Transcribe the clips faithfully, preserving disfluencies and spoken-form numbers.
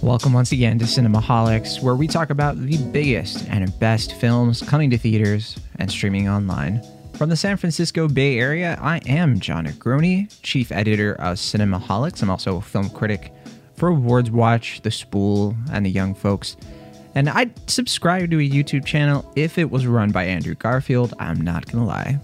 Welcome once again to Cinemaholics, where we talk about the biggest and best films coming to theaters and streaming online. From the San Francisco Bay Area, I am John Agroni, chief editor of Cinemaholics. I'm also a film critic for Awards Watch, The Spool, and The Young Folks. And I'd subscribe to a YouTube channel if it was run by Andrew Garfield, I'm not gonna lie.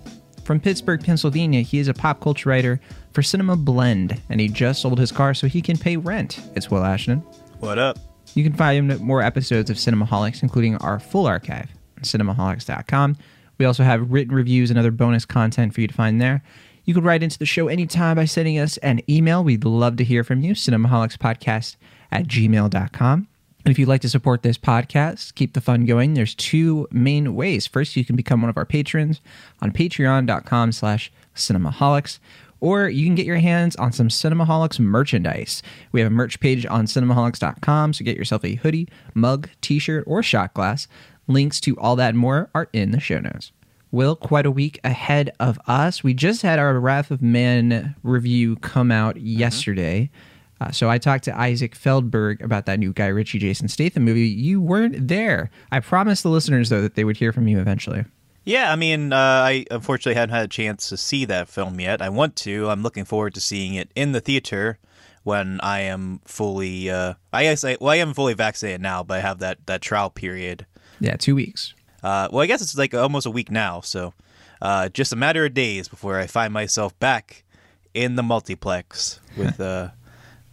From Pittsburgh, Pennsylvania, he is a pop culture writer for Cinema Blend, and he just sold his car so he can pay rent. It's Will Ashton. What up? You can find more episodes of Cinemaholics, including our full archive, on cinemaholics dot com. We also have written reviews and other bonus content for you to find there. You can write into the show anytime by sending us an email. We'd love to hear from you, cinemaholics podcast at gmail dot com. And if you'd like to support this podcast, keep the fun going, there's two main ways. First, you can become one of our patrons on patreon dot com slash cinemaholics, or you can get your hands on some Cinemaholics merchandise. We have a merch page on cinemaholics dot com, so get yourself a hoodie, mug, t-shirt, or shot glass. Links to all that and more are in the show notes. Will, quite a week ahead of us. We just had our Wrath of Man review come out yesterday. Uh, so I talked to Isaac Feldberg about that new Guy Ritchie, Jason Statham movie. You weren't there. I promised the listeners, though, that they would hear from you eventually. Yeah, I mean, uh, I unfortunately hadn't had a chance to see that film yet. I want to. I'm looking forward to seeing it in the theater when I am fully, uh, I guess, I, well, I am fully vaccinated now, but I have that, that trial period. Yeah, two weeks. Uh, well, I guess it's like almost a week now, so uh, just a matter of days before I find myself back in the multiplex with... Uh,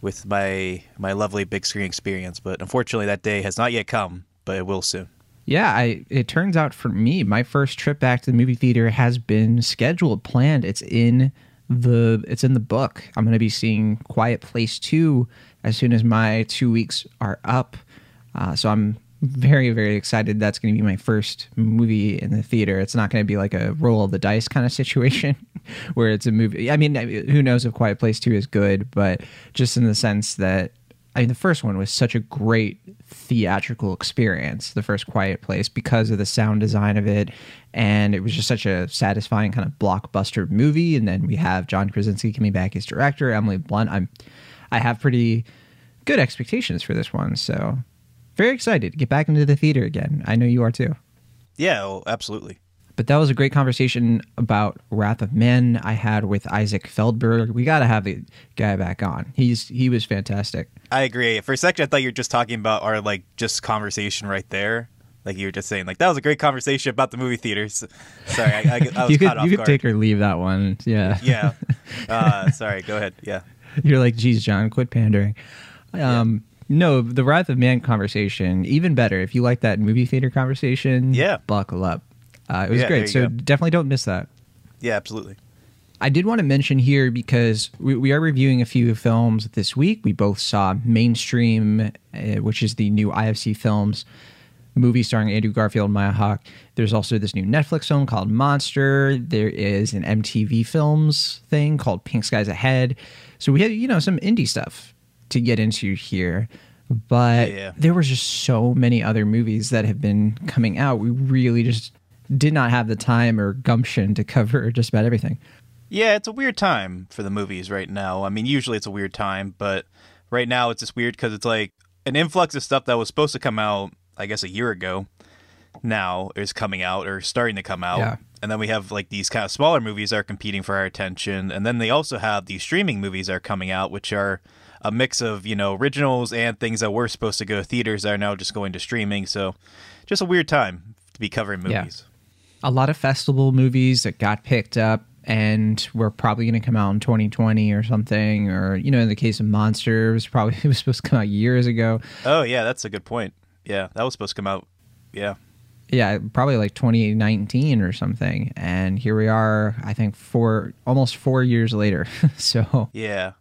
with my my lovely big screen experience, but unfortunately that day has not yet come, but it will soon. Yeah, I it turns out for me, my first trip back to the movie theater has been scheduled, planned. It's in the it's in the book. I'm going to be seeing Quiet Place two as soon as my two weeks are up. Uh, so I'm very, very excited. That's going to be my first movie in the theater. It's not going to be like a roll of the dice kind of situation where it's a movie. I mean, who knows if Quiet Place two is good, but just in the sense that, I mean, the first one was such a great theatrical experience, the first Quiet Place, because of the sound design of it. And it was just such a satisfying kind of blockbuster movie. And then we have John Krasinski coming back as director, Emily Blunt. I'm, I have pretty good expectations for this one, so... very excited to get back into the theater again. I know you are too. Yeah, well, absolutely. But that was a great conversation about Wrath of Man I had with Isaac Feldberg. We got to have the guy back on. He's He was fantastic. I agree. For a second, I thought you were just talking about our, like, just conversation right there. Like you were just saying, like, that was a great conversation about the movie theaters. Sorry, I, I, I was you could, caught off you guard. You could take or leave that one. Yeah. Yeah. Uh, sorry, go ahead. Yeah. You're like, geez, John, quit pandering. Um. Yeah. No, the Wrath of Man conversation, even better. If you like that movie theater conversation, yeah, buckle up. Uh, it was yeah, great, so go. Definitely don't miss that. Yeah, absolutely. I did want to mention here, because we, we are reviewing a few films this week. We both saw Mainstream, uh, which is the new I F C Films movie starring Andrew Garfield and Maya Hawke. There's also this new Netflix film called Monster. There is an M T V Films thing called Pink Skies Ahead. So we had, you know, some indie stuff to get into here, but yeah, yeah. There were just so many other movies that have been coming out. We really just did not have the time or gumption to cover just about everything. Yeah, it's a weird time for the movies right now. I mean, usually it's a weird time, but right now it's just weird because it's like an influx of stuff that was supposed to come out, I guess, a year ago now is coming out or starting to come out. Yeah. And then we have like these kind of smaller movies that are competing for our attention. And then they also have these streaming movies that are coming out, which are a mix of, you know, originals and things that were supposed to go to theaters that are now just going to streaming. So just a weird time to be covering movies. Yeah. A lot of festival movies that got picked up and were probably going to come out in twenty twenty or something. Or, you know, in the case of Monster, it was probably it was supposed to come out years ago. Oh, yeah, that's a good point. Yeah, that was supposed to come out. Yeah. Yeah, probably like twenty nineteen or something. And here we are, I think, four almost four years later. So, yeah.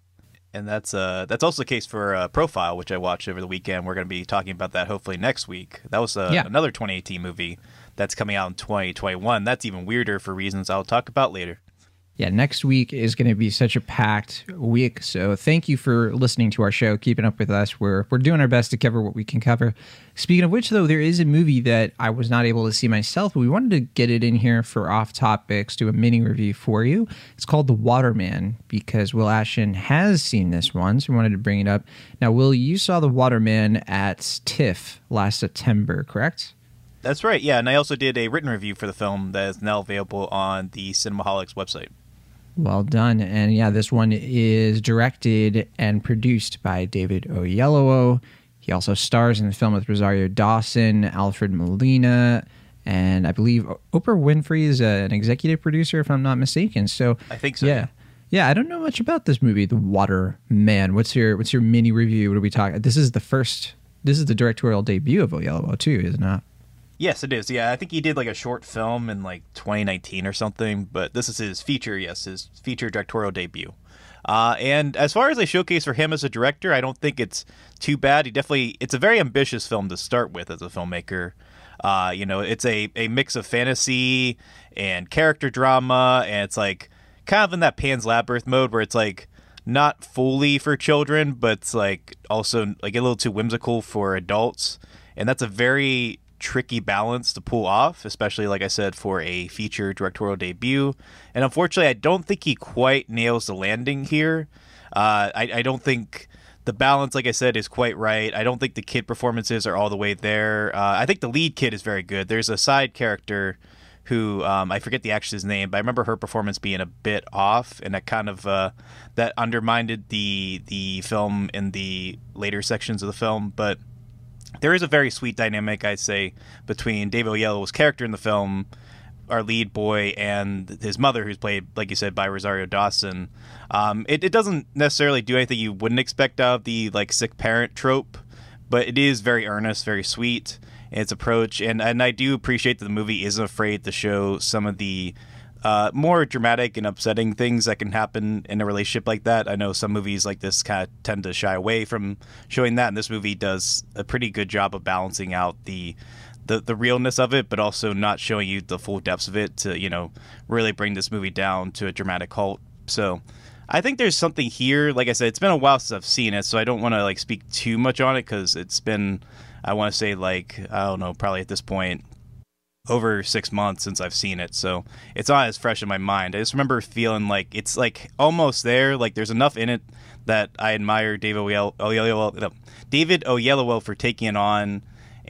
And that's uh that's also the case for uh, Profile, which I watched over the weekend. We're going to be talking about that hopefully next week. That was uh, yeah. another twenty eighteen movie that's coming out in twenty twenty-one. That's even weirder for reasons I'll talk about later. yeah, next week is going to be such a packed week. So thank you for listening to our show, keeping up with us. We're, we're doing our best to cover what we can cover. Speaking of which, though, there is a movie that I was not able to see myself, but we wanted to get it in here for Off Topics, do a mini review for you. It's called The Waterman, because Will Ashton has seen this one, so we wanted to bring it up. Now, Will, you saw The Waterman at TIFF last September, correct? That's right, yeah, and I also did a written review for the film that is now available on the Cinemaholics website. Well done. And yeah, this one is directed and produced by David Oyelowo. He also stars in the film with Rosario Dawson, Alfred Molina, and I believe Oprah Winfrey is an executive producer, if I'm not mistaken. So I think so. Yeah, yeah. I don't know much about this movie, The Waterman. What's your what's your mini review? What are we talking? This is the first. This is the directorial debut of Oyelowo, too, is it not? Yes, it is. Yeah, I think he did like a short film in like twenty nineteen or something, but this is his feature, yes, his feature directorial debut. Uh, and as far as they showcase for him as a director, I don't think it's too bad. He definitely, it's a very ambitious film to start with as a filmmaker. Uh, you know, it's a, a mix of fantasy and character drama, and it's like kind of in that Pan's Labyrinth mode where it's like not fully for children, but it's like also like a little too whimsical for adults. And that's a very tricky balance to pull off, especially like I said, for a feature directorial debut. And unfortunately, I don't think he quite nails the landing here. Uh, I, I don't think the balance, like I said, is quite right. I don't think the kid performances are all the way there. Uh, I think the lead kid is very good. There's a side character who um, I forget the actress's name, but I remember her performance being a bit off, and that kind of uh, that undermined the the film in the later sections of the film, but. There is a very sweet dynamic, I'd say, between David Oyelowo's character in the film, our lead boy, and his mother, who's played, like you said, by Rosario Dawson. Um, it, it doesn't necessarily do anything you wouldn't expect out of the like sick parent trope, but it is very earnest, very sweet in its approach. And, and I do appreciate that the movie isn't afraid to show some of the uh, more dramatic and upsetting things that can happen in a relationship like that. I know some movies like this kind of tend to shy away from showing that, and this movie does a pretty good job of balancing out the the, the realness of it, but also not showing you the full depths of it to, you know, really bring this movie down to a dramatic halt. So I think there's something here. Like I said, it's been a while since I've seen it, so I don't want to like speak too much on it, because it's been, I want to say like, I don't know, probably at this point, over six months since I've seen it, so it's not as fresh in my mind. I just remember feeling like it's like almost there, like there's enough in it that I admire David Oyelowo, David Oyelowo for taking it on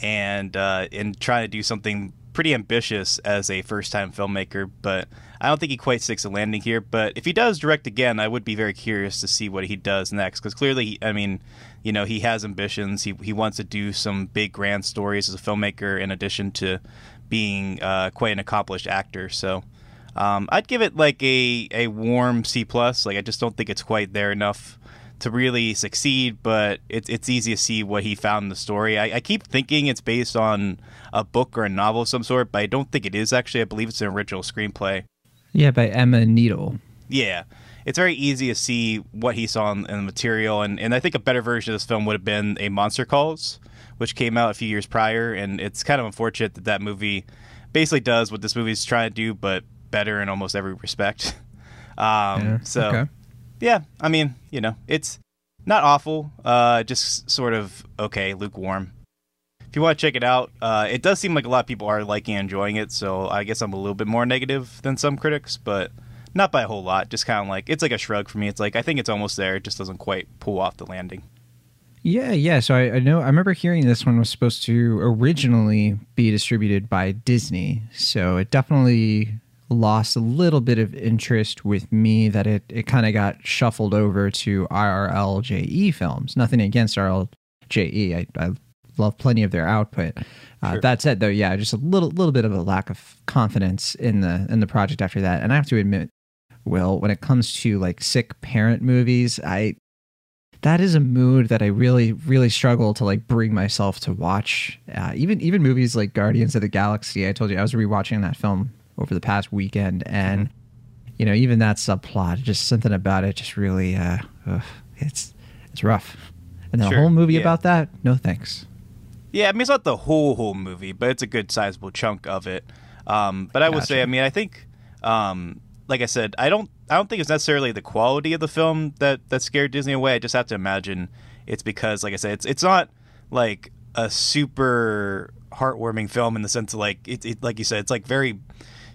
and uh, and trying to do something pretty ambitious as a first-time filmmaker. But I don't think he quite sticks a landing here. But if he does direct again, I would be very curious to see what he does next, because clearly, I mean, you know, he has ambitions. He he wants to do some big, grand stories as a filmmaker, in addition to being uh, quite an accomplished actor. So um, I'd give it like a, a warm C plus. Like, I just don't think it's quite there enough to really succeed, but it, it's easy to see what he found in the story. I, I keep thinking it's based on a book or a novel of some sort, but I don't think it is actually. I believe it's an original screenplay. Yeah, by Emma Needle. Yeah. It's very easy to see what he saw in, in the material, and, and I think a better version of this film would have been a Monster Calls, which came out a few years prior, and it's kind of unfortunate that that movie basically does what this movie's trying to do, but better in almost every respect. Um, yeah. So, okay. Yeah, I mean, you know, it's not awful, uh, just sort of, okay, lukewarm. If you want to check it out, uh, it does seem like a lot of people are liking and enjoying it, so I guess I'm a little bit more negative than some critics, but not by a whole lot, just kind of like, it's like a shrug for me. It's like, I think it's almost there, it just doesn't quite pull off the landing. Yeah, yeah. So I, I know I remember hearing this one was supposed to originally be distributed by Disney. So it definitely lost a little bit of interest with me, that it, it kind of got shuffled over to R L J E Films. Nothing against R L J E. I, I love plenty of their output. Uh, sure. That said, though, yeah, just a little little bit of a lack of confidence in the in the project after that. And I have to admit, Will, when it comes to like sick parent movies, I. That is a mood that I really, really struggle to like bring myself to watch. Uh, even even movies like Guardians of the Galaxy. I told you I was rewatching that film over the past weekend, and you know, even that subplot, just something about it, just really, uh, ugh, it's it's rough. And the sure, whole movie yeah. about that, no thanks. Yeah, I mean, it's not the whole whole movie, but it's a good sizable chunk of it. Um, but I gotcha. would say, I mean, I think, um, like I said, I don't I don't think it's necessarily the quality of the film that that scared Disney away. I just have to imagine it's because, like I said, it's it's not like a super heartwarming film in the sense of like it, it like you said, it's like very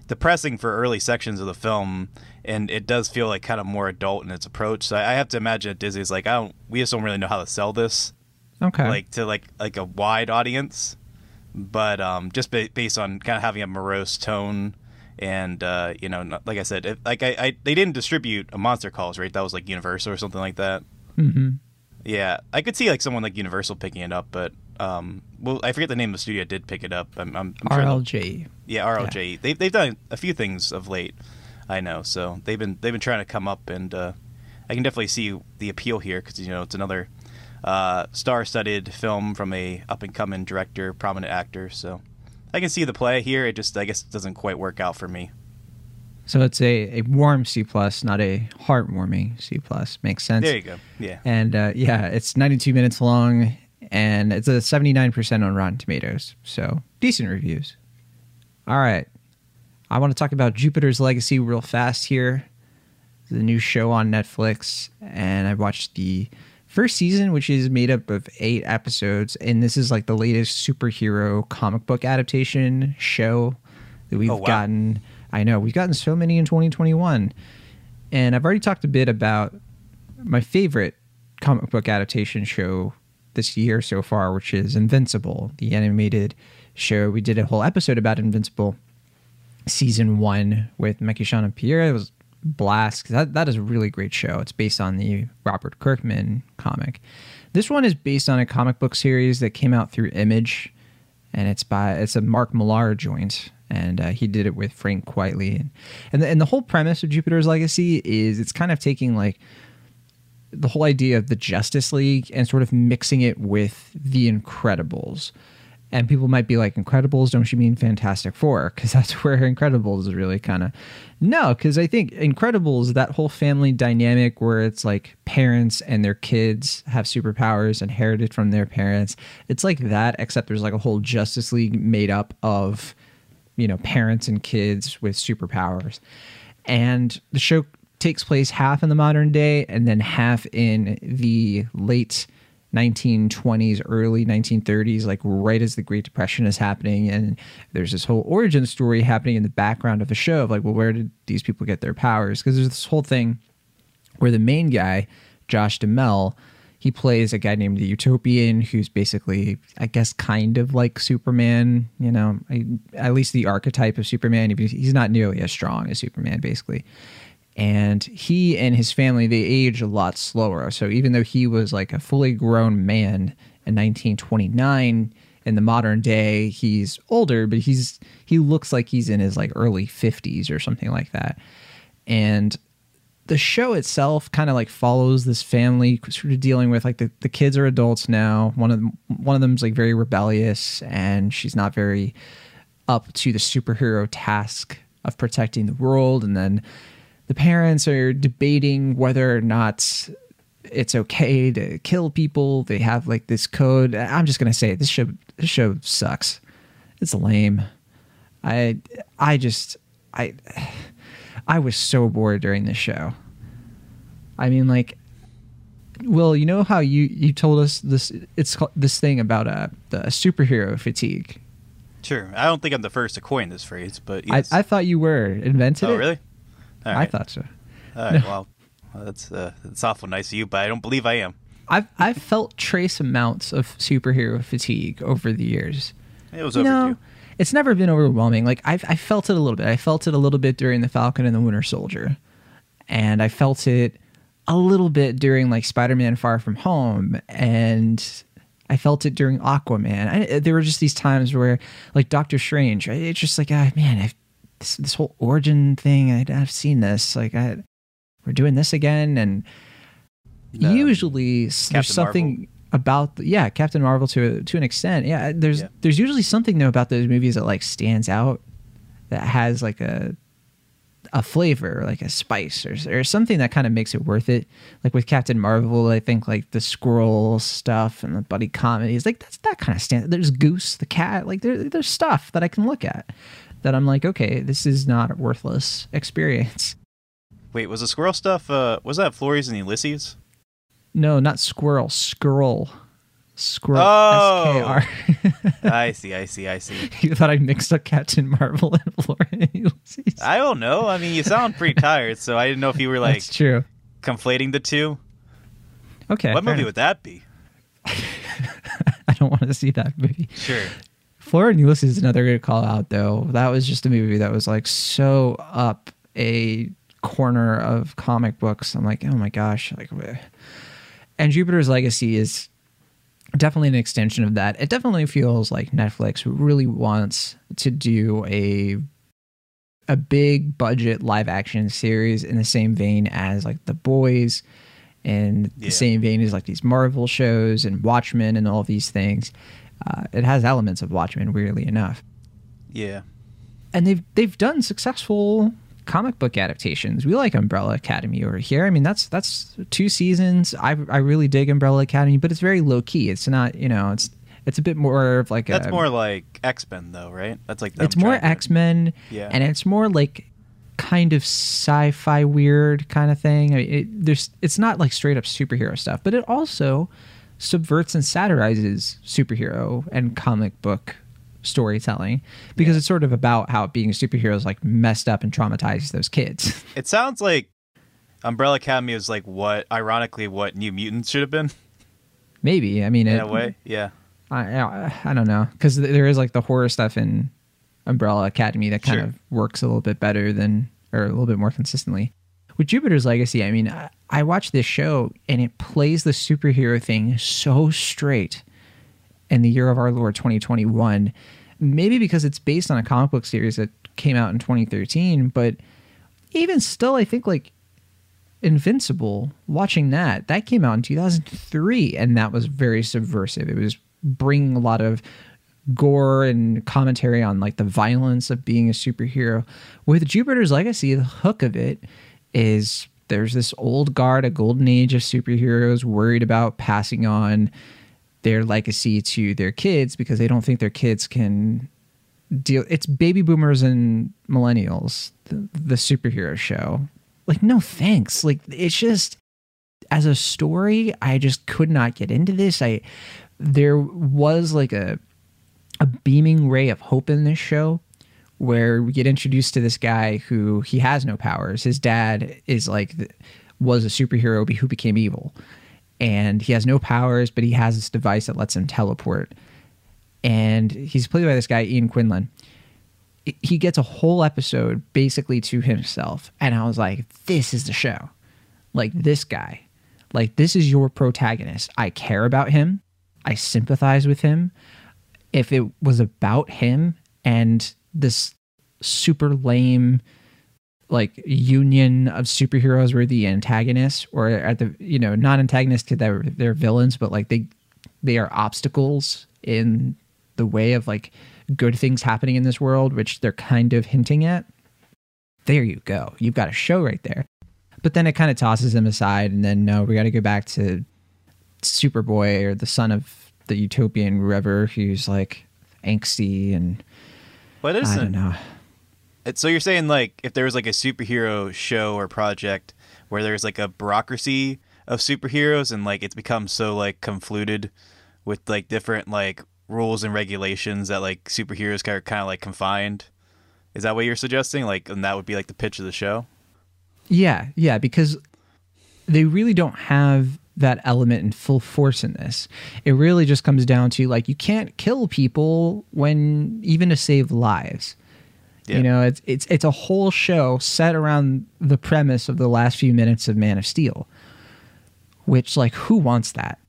depressing for early sections of the film, and it does feel like kind of more adult in its approach. So I have to imagine that Disney's like, I don't, we just don't really know how to sell this, okay, like to like like a wide audience. But um, just ba based on kind of having a morose tone, and uh, you know, like I said, if, like I, I, they didn't distribute a Monster Calls, right? That was like Universal or something like that. Mm-hmm. Yeah, I could see like someone like Universal picking it up, but um, well, I forget the name of the studio did pick it up. I'm, I'm, I'm R L J. Sure they'll, yeah, R L J. Yeah. They've they've done a few things of late, I know. So they've been they've been trying to come up, and uh, I can definitely see the appeal here because you know it's another Uh, star-studded film from a up-and-coming director, prominent actor. So I can see the play here. It just, I guess, doesn't quite work out for me. So it's a, a warm C plus, not a heartwarming C plus. Makes sense. There you go. Yeah. And, uh, yeah, it's ninety-two minutes long, and it's a seventy-nine percent on Rotten Tomatoes. So decent reviews. All right. I want to talk about Jupiter's Legacy real fast here. The new show on Netflix, and I watched the first season, which is made up of eight episodes, and this is like the latest superhero comic book adaptation show that we've oh, wow. gotten. I know, we've gotten so many in twenty twenty-one. And I've already talked a bit about my favorite comic book adaptation show this year so far, which is Invincible, the animated show. We did a whole episode about Invincible season one with Mekishan and Pierre. It was blast. That, that is a really great show. It's based on the Robert Kirkman comic. This one is based on a comic book series that came out through Image, and it's by it's a Mark Millar joint, and uh, he did it with Frank Quitely. And and the, and the whole premise of Jupiter's Legacy is it's kind of taking like the whole idea of the Justice League and sort of mixing it with the Incredibles. And people might be like, Incredibles, don't you mean Fantastic Four? Because that's where Incredibles is really kind of... No, because I think Incredibles, that whole family dynamic where it's like parents and their kids have superpowers inherited from their parents. It's like that, except there's like a whole Justice League made up of, you know, parents and kids with superpowers. And the show takes place half in the modern day and then half in the late nineteen twenties, early nineteen thirties, like right as the Great Depression is happening. And there's this whole origin story happening in the background of the show of like, well, where did these people get their powers? Because there's this whole thing where the main guy, Josh Duhamel, he plays a guy named the Utopian, who's basically, I guess, kind of like Superman, you know, at least the archetype of Superman. He's not nearly as strong as Superman, basically. And he and his family, they age a lot slower. So even though he was like a fully grown man in nineteen twenty-nine, in the modern day, he's older, but he's he looks like he's in his like early fifties or something like that. And the show itself kind of like follows this family sort of dealing with like the, the kids are adults now. One of them, one of them's like very rebellious, and she's not very up to the superhero task of protecting the world. And then the parents are debating whether or not it's okay to kill people. They have like this code. I'm just gonna say it, this show this show sucks. It's lame. I I just I I was so bored during this show. I mean, like, Will, you know how you you told us this? It's called this thing about a the superhero fatigue. Sure. I don't think I'm the first to coin this phrase, but yes. I, I thought you were invented. Oh, it? really? Right. I thought so. All right, no. well, well, that's uh, that's awful nice of you, but I don't believe I am. I've I've felt trace amounts of superhero fatigue over the years. It was you overdue. Know, it's never been overwhelming. Like I've I felt it a little bit. I felt it a little bit during The Falcon and the Winter Soldier, and I felt it a little bit during like Spider-Man: Far From Home, and I felt it during Aquaman. I, there were just these times where, like Doctor Strange, right? It's just like, ah, oh, man, I've. This, this whole origin thing, I, I've seen this. Like, I, we're doing this again, and no. usually Captain there's something Marvel. about the, yeah, Captain Marvel to to an extent. Yeah, there's yeah. there's usually something though about those movies that like stands out, that has like a a flavor, like a spice, or or something that kind of makes it worth it. Like with Captain Marvel, I think like the squirrel stuff and the buddy comedies, like that's that kind of stand. There's Goose, the cat, like there there's stuff that I can look at that I'm like, okay, this is not a worthless experience. Wait, was the squirrel stuff, uh, was that Flores and Ulysses? No, not squirrel, Skrull. Squirrel, oh. S K R. I see, I see, I see. You thought I mixed up Captain Marvel and Flores and Ulysses? I don't know. I mean, you sound pretty tired, so I didn't know if you were, like, That's true. conflating the two. Okay. What movie enough. would that be? I don't want to see that movie. Sure. Flores and Ulysses is another good call out, though. That was just a movie that was, like, so up a corner of comic books. I'm like, oh my gosh. Like, and Jupiter's Legacy is definitely an extension of that. It definitely feels like Netflix really wants to do a a big budget live action series in the same vein as like The Boys, and yeah. the same vein as like these Marvel shows and Watchmen and all these things. Uh, it has elements of Watchmen, weirdly enough. Yeah. And they've they've done successful comic book adaptations. We like Umbrella Academy over here. I mean, that's that's two seasons. I I really dig Umbrella Academy, but it's very low key. It's not, you know, it's it's a bit more of like that's a, more like X Men though, right? That's like it's more X Men, yeah, and it's more like kind of sci-fi weird kind of thing. I mean, it, there's it's not like straight up superhero stuff, but it also subverts and satirizes superhero and comic book storytelling, because yeah. it's sort of about how being a superhero is like messed up and traumatizes those kids. It sounds like Umbrella Academy is like what, ironically, what New Mutants should have been. Maybe. I mean, in it, a way, yeah. I I, I don't know, because there is like the horror stuff in Umbrella Academy that kind sure. of works a little bit better than, or a little bit more consistently. With Jupiter's Legacy, I mean, I, I watched this show and it plays the superhero thing so straight. In the year of our Lord twenty twenty-one, maybe because it's based on a comic book series that came out in twenty thirteen, but even still, I think like Invincible, watching that, that came out in two thousand three, and that was very subversive. It was bringing a lot of gore and commentary on like the violence of being a superhero. With Jupiter's Legacy, the hook of it is there's this old guard, a golden age of superheroes, worried about passing on their legacy to their kids because they don't think their kids can deal. It's baby boomers and millennials, the, the superhero show. Like, no thanks. Like, it's just, as a story, I just could not get into this. I, there was like a, a beaming ray of hope in this show, where we get introduced to this guy who, he has no powers. His dad is like, was a superhero who became evil. And he has no powers, but he has this device that lets him teleport. And he's played by this guy, Ian Quinlan. He gets a whole episode basically to himself. And I was like, this is the show. Like, this guy. Like, this is your protagonist. I care about him. I sympathize with him. If it was about him and this super lame, like, union of superheroes were the antagonists, or at the, you know, not antagonists because they're, they're villains, but like they they are obstacles in the way of like good things happening in this world, which they're kind of hinting at. There you go. You've got a show right there. But then it kind of tosses them aside, and then no, we got to go back to Superboy, or the son of the Utopian whoever, who's like angsty and what is I don't know. So you're saying, like, if there was like a superhero show or project where there's like a bureaucracy of superheroes, and like it's become so like confluted with like different like rules and regulations that like superheroes are kind of like confined. Is that what you're suggesting? Like, and that would be like the pitch of the show? Yeah, yeah, because they really don't have that element in full force in this. It really just comes down to like, you can't kill people when, even to save lives. Yeah. You know, it's it's it's a whole show set around the premise of the last few minutes of Man of Steel, which, like, who wants that?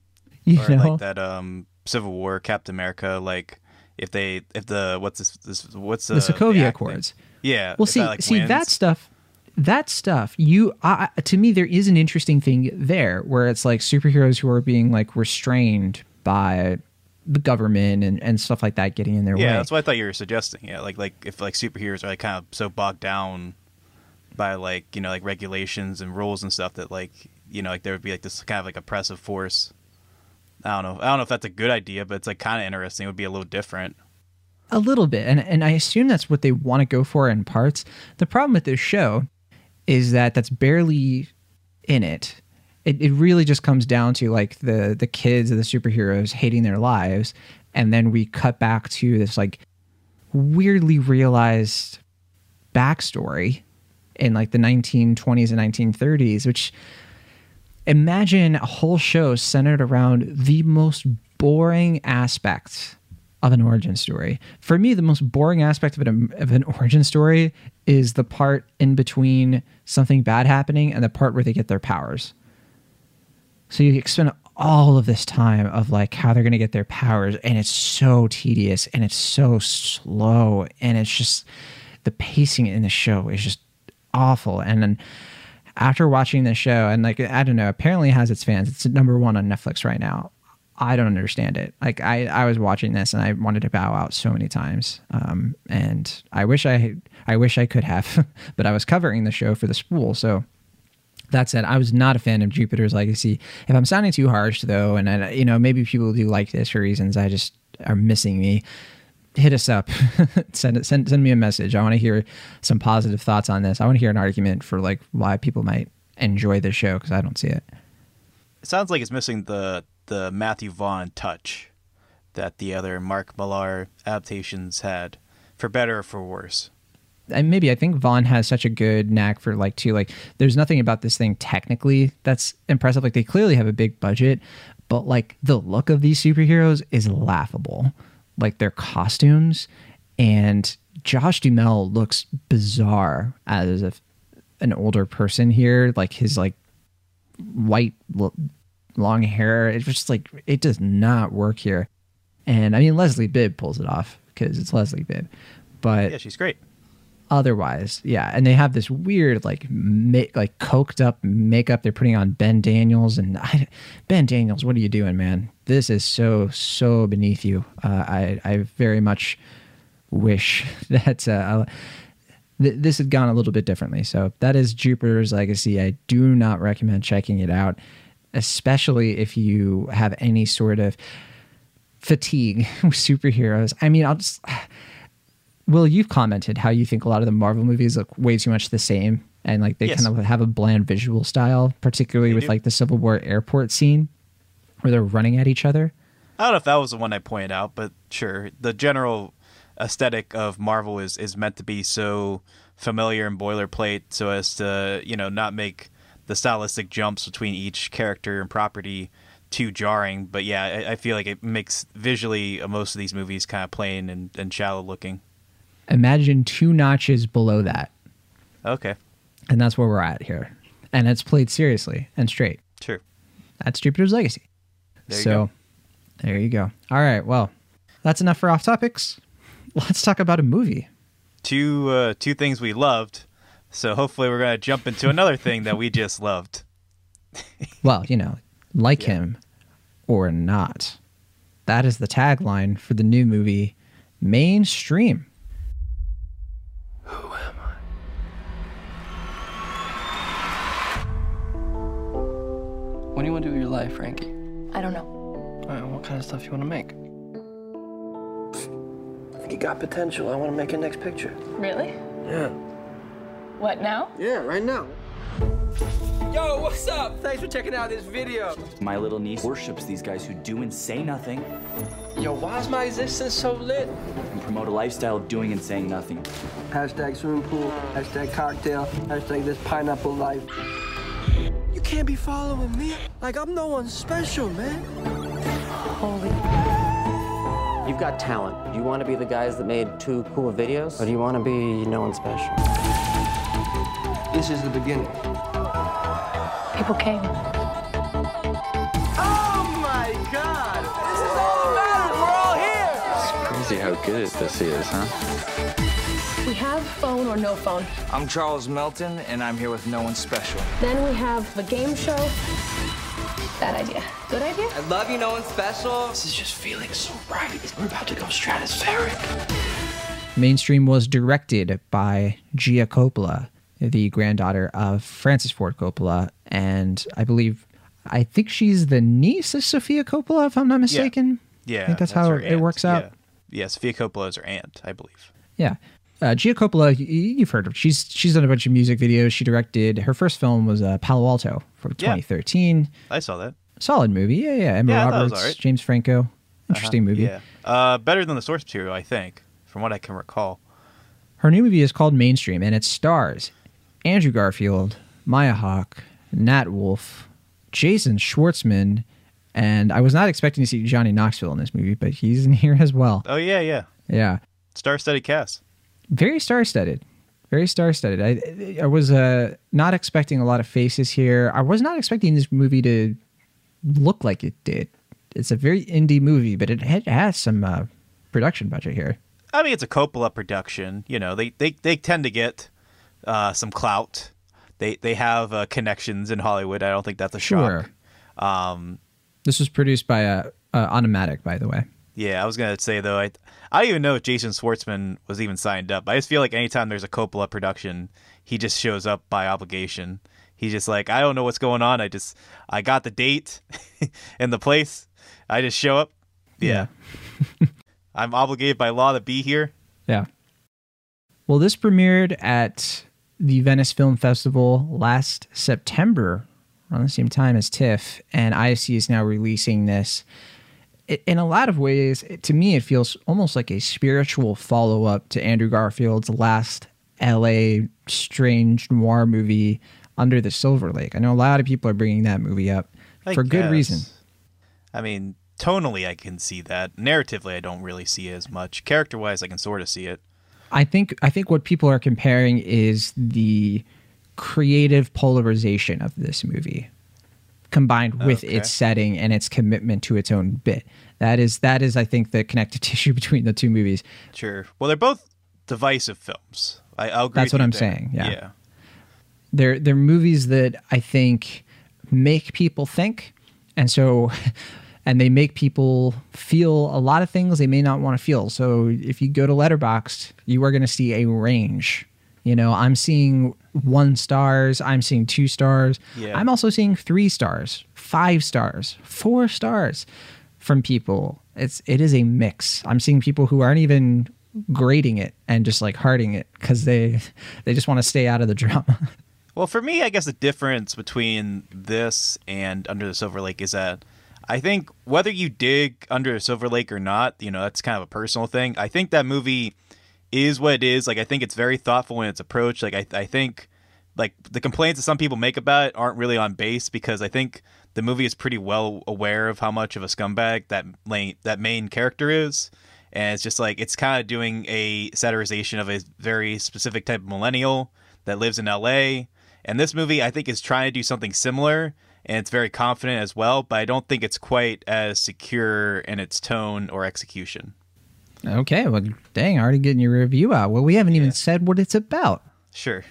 You or know, like that um, Civil War, Captain America, like if they if the what's this, this what's the, the Sokovia Accords? Yeah. Well, see, that, like, see wins. that stuff, that stuff. You I, to me, there is an interesting thing there where it's like superheroes who are being like restrained by the government and, and stuff like that getting in their yeah, way. Yeah, that's what I thought you were suggesting. Yeah, like like if like superheroes are like kind of so bogged down by like, you know, like regulations and rules and stuff that like, you know, like there would be like this kind of like oppressive force. I don't know. I don't know if that's a good idea, but it's like kind of interesting. It would be a little different. A little bit. And and I assume that's what they want to go for in parts. The problem with this show is that that's barely in it. It, it really just comes down to like the the kids of the superheroes hating their lives, and then we cut back to this like weirdly realized backstory in like the nineteen twenties and nineteen thirties, which imagine a whole show centered around the most boring aspect of an origin story. For me, the most boring aspect of an, of an origin story is the part in between something bad happening and the part where they get their powers. So you spend all of this time of like how they're going to get their powers, and it's so tedious and it's so slow, and it's just the pacing in the show is just awful. And then after watching this show, and like, I don't know, apparently it has its fans. It's number one on Netflix right now. I don't understand it. Like I, I was watching this and I wanted to bow out so many times. Um, and I wish I, I wish I could have, but I was covering the show for The Spool. So that said, I was not a fan of Jupiter's Legacy. If I'm sounding too harsh though, and I, you know, maybe people do like this for reasons I just are missing me, hit us up, send it, send, send me a message. I want to hear some positive thoughts on this. I want to hear an argument for like why people might enjoy this show, 'cause I don't see it. It sounds like it's missing the, the Matthew Vaughn touch that the other Mark Millar adaptations had, for better or for worse. And maybe I think Vaughn has such a good knack for like too, like there's nothing about this thing technically that's impressive. Like they clearly have a big budget, but like the look of these superheroes is laughable. Like their costumes, and Josh Duhamel looks bizarre as a, an older person here. Like his like white look, long hair, it's just like it does not work here. And I mean, Leslie Bibb pulls it off because it's Leslie Bibb, but yeah, she's great otherwise. Yeah, and they have this weird like make like coked up makeup they're putting on Ben Daniels, and I, Ben Daniels, what are you doing, man? This is so so beneath you. uh i i very much wish that uh th this had gone a little bit differently. So that is Jupiter's Legacy. I do not recommend checking it out, especially if you have any sort of fatigue with superheroes. I mean, I'll just, Will, you've commented how you think a lot of the Marvel movies look way too much the same, and like they yes. kind of have a bland visual style, particularly they with do. like the Civil War airport scene where they're running at each other. I don't know if that was the one I pointed out, but sure. The general aesthetic of Marvel is, is meant to be so familiar and boilerplate so as to, you know, not make the stylistic jumps between each character and property too jarring. But yeah, I, I feel like it makes visually uh, most of these movies kind of plain and, and shallow looking. Imagine two notches below that. Okay. And that's where we're at here. And it's played seriously and straight. Sure. That's Jupiter's Legacy. There you go. So there you go. All right. Well, that's enough for off topics. Let's talk about a movie. Two, uh, two things we loved. So hopefully we're going to jump into another thing that we just loved. Well, you know, like yeah. him or not. That is the tagline for the new movie, Mainstream. Who am I? What do you want to do with your life, Frankie? I don't know. All right, what kind of stuff you want to make? You got potential. I want to make a next picture. Really? Yeah. What, now? Yeah, right now. Yo, what's up? Thanks for checking out this video. My little niece worships these guys who do and say nothing. Yo, why is my existence so lit? And promote a lifestyle of doing and saying nothing. Hashtag swimming pool, hashtag cocktail, hashtag this pineapple life. You can't be following me. Like, I'm no one special, man. Holy... You've got talent. Do you want to be the guys that made two cool videos? Or do you want to be no one special? This is the beginning. People came. Oh my God! This is all about it! We're all here! It's crazy how good this is, huh? We have phone or no phone. I'm Charles Melton, and I'm here with no one special. Then we have the game show. Bad idea. Good idea? I love you, no one special. This is just feeling so right. We're about to go stratospheric. Mainstream was directed by Gia Coppola, the granddaughter of Francis Ford Coppola, and I believe, I think she's the niece of Sofia Coppola, if I'm not mistaken. Yeah, yeah, I think that's, that's how it aunt. works out. Yeah. yeah, Sofia Coppola is her aunt, I believe. Yeah. Uh, Gia Coppola, you've heard of. She's she's done a bunch of music videos. She directed, her first film was uh, Palo Alto from twenty thirteen. Yeah, I saw that. Solid movie. Yeah, yeah. Emma yeah, Roberts, right. James Franco. Interesting uh-huh, movie. Yeah. Uh, better than the source material, I think, from what I can recall. Her new movie is called Mainstream, and it stars Andrew Garfield, Maya Hawke, Nat Wolff, Jason Schwartzman, and I was not expecting to see Johnny Knoxville in this movie, but he's in here as well. Oh, yeah, yeah. Yeah. Star-studded cast. Very star-studded. Very star-studded. I, I was uh, not expecting a lot of faces here. I was not expecting this movie to look like it did. It's a very indie movie, but it has some uh, production budget here. I mean, it's a Coppola production. You know, they they, they tend to get uh, some clout. They they have uh, connections in Hollywood. I don't think that's a shock. Sure. Um, this was produced by uh, uh, Automatic, by the way. Yeah, I was going to say, though, I, I don't even know if Jason Schwartzman was even signed up. I just feel like anytime there's a Coppola production, he just shows up by obligation. He's just like, I don't know what's going on. I just I got the date and the place. I just show up. Yeah. yeah. I'm obligated by law to be here. Yeah. Well, this premiered at the Venice Film Festival last September, around the same time as TIFF, and I F C is now releasing this. It, in a lot of ways, it, to me, it feels almost like a spiritual follow-up to Andrew Garfield's last L A strange noir movie, Under the Silver Lake. I know a lot of people are bringing that movie up I for guess. good reason. I mean, tonally, I can see that. Narratively, I don't really see it as much. Character-wise, I can sort of see it. I think I think what people are comparing is the creative polarization of this movie combined with okay. its setting and its commitment to its own bit. That is, that is, I think, the connective tissue between the two movies. Sure. Well, they're both divisive films. I, I'll agree That's with what I'm there. saying, yeah. yeah. They're, they're movies that I think make people think, and so... And they make people feel a lot of things they may not want to feel. So if you go to Letterboxd, you are going to see a range. You know, I'm seeing one stars. I'm seeing two stars. Yeah. I'm also seeing three stars, five stars, four stars from people. It's, it is a mix. I'm seeing people who aren't even grading it and just like hearting it because they, they just want to stay out of the drama. Well, for me, I guess the difference between this and Under the Silver Lake is that I think whether you dig Under a Silver Lake or not, you know, that's kind of a personal thing. I think that movie is what it is. Like, I think it's very thoughtful in its approach. Like, I, I think, like, the complaints that some people make about it aren't really on base because I think the movie is pretty well aware of how much of a scumbag that main, that main character is. And it's just like, it's kind of doing a satirization of a very specific type of millennial that lives in L A. And this movie, I think, is trying to do something similar. And it's very confident as well, but I don't think it's quite as secure in its tone or execution. Okay, well, dang, already getting your review out. Well, we haven't yeah. even said what it's about. Sure.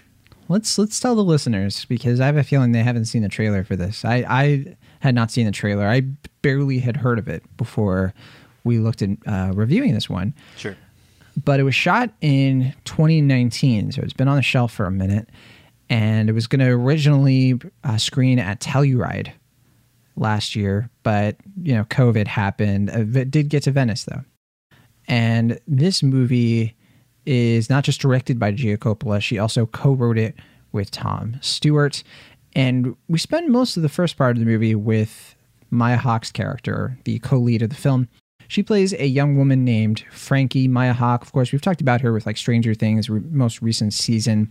Let's let's tell the listeners, because I have a feeling they haven't seen the trailer for this. I, I had not seen the trailer. I barely had heard of it before we looked at uh, reviewing this one. Sure. But it was shot in twenty nineteen, so it's been on the shelf for a minute. And it was going to originally uh, screen at Telluride last year, but, you know, COVID happened. It did get to Venice, though. And this movie is not just directed by Gia Coppola. She also co-wrote it with Tom Stewart. And we spend most of the first part of the movie with Maya Hawke's character, the co-lead of the film. She plays a young woman named Frankie. Maya Hawke, of course, we've talked about her with, like, Stranger Things, re- most recent season.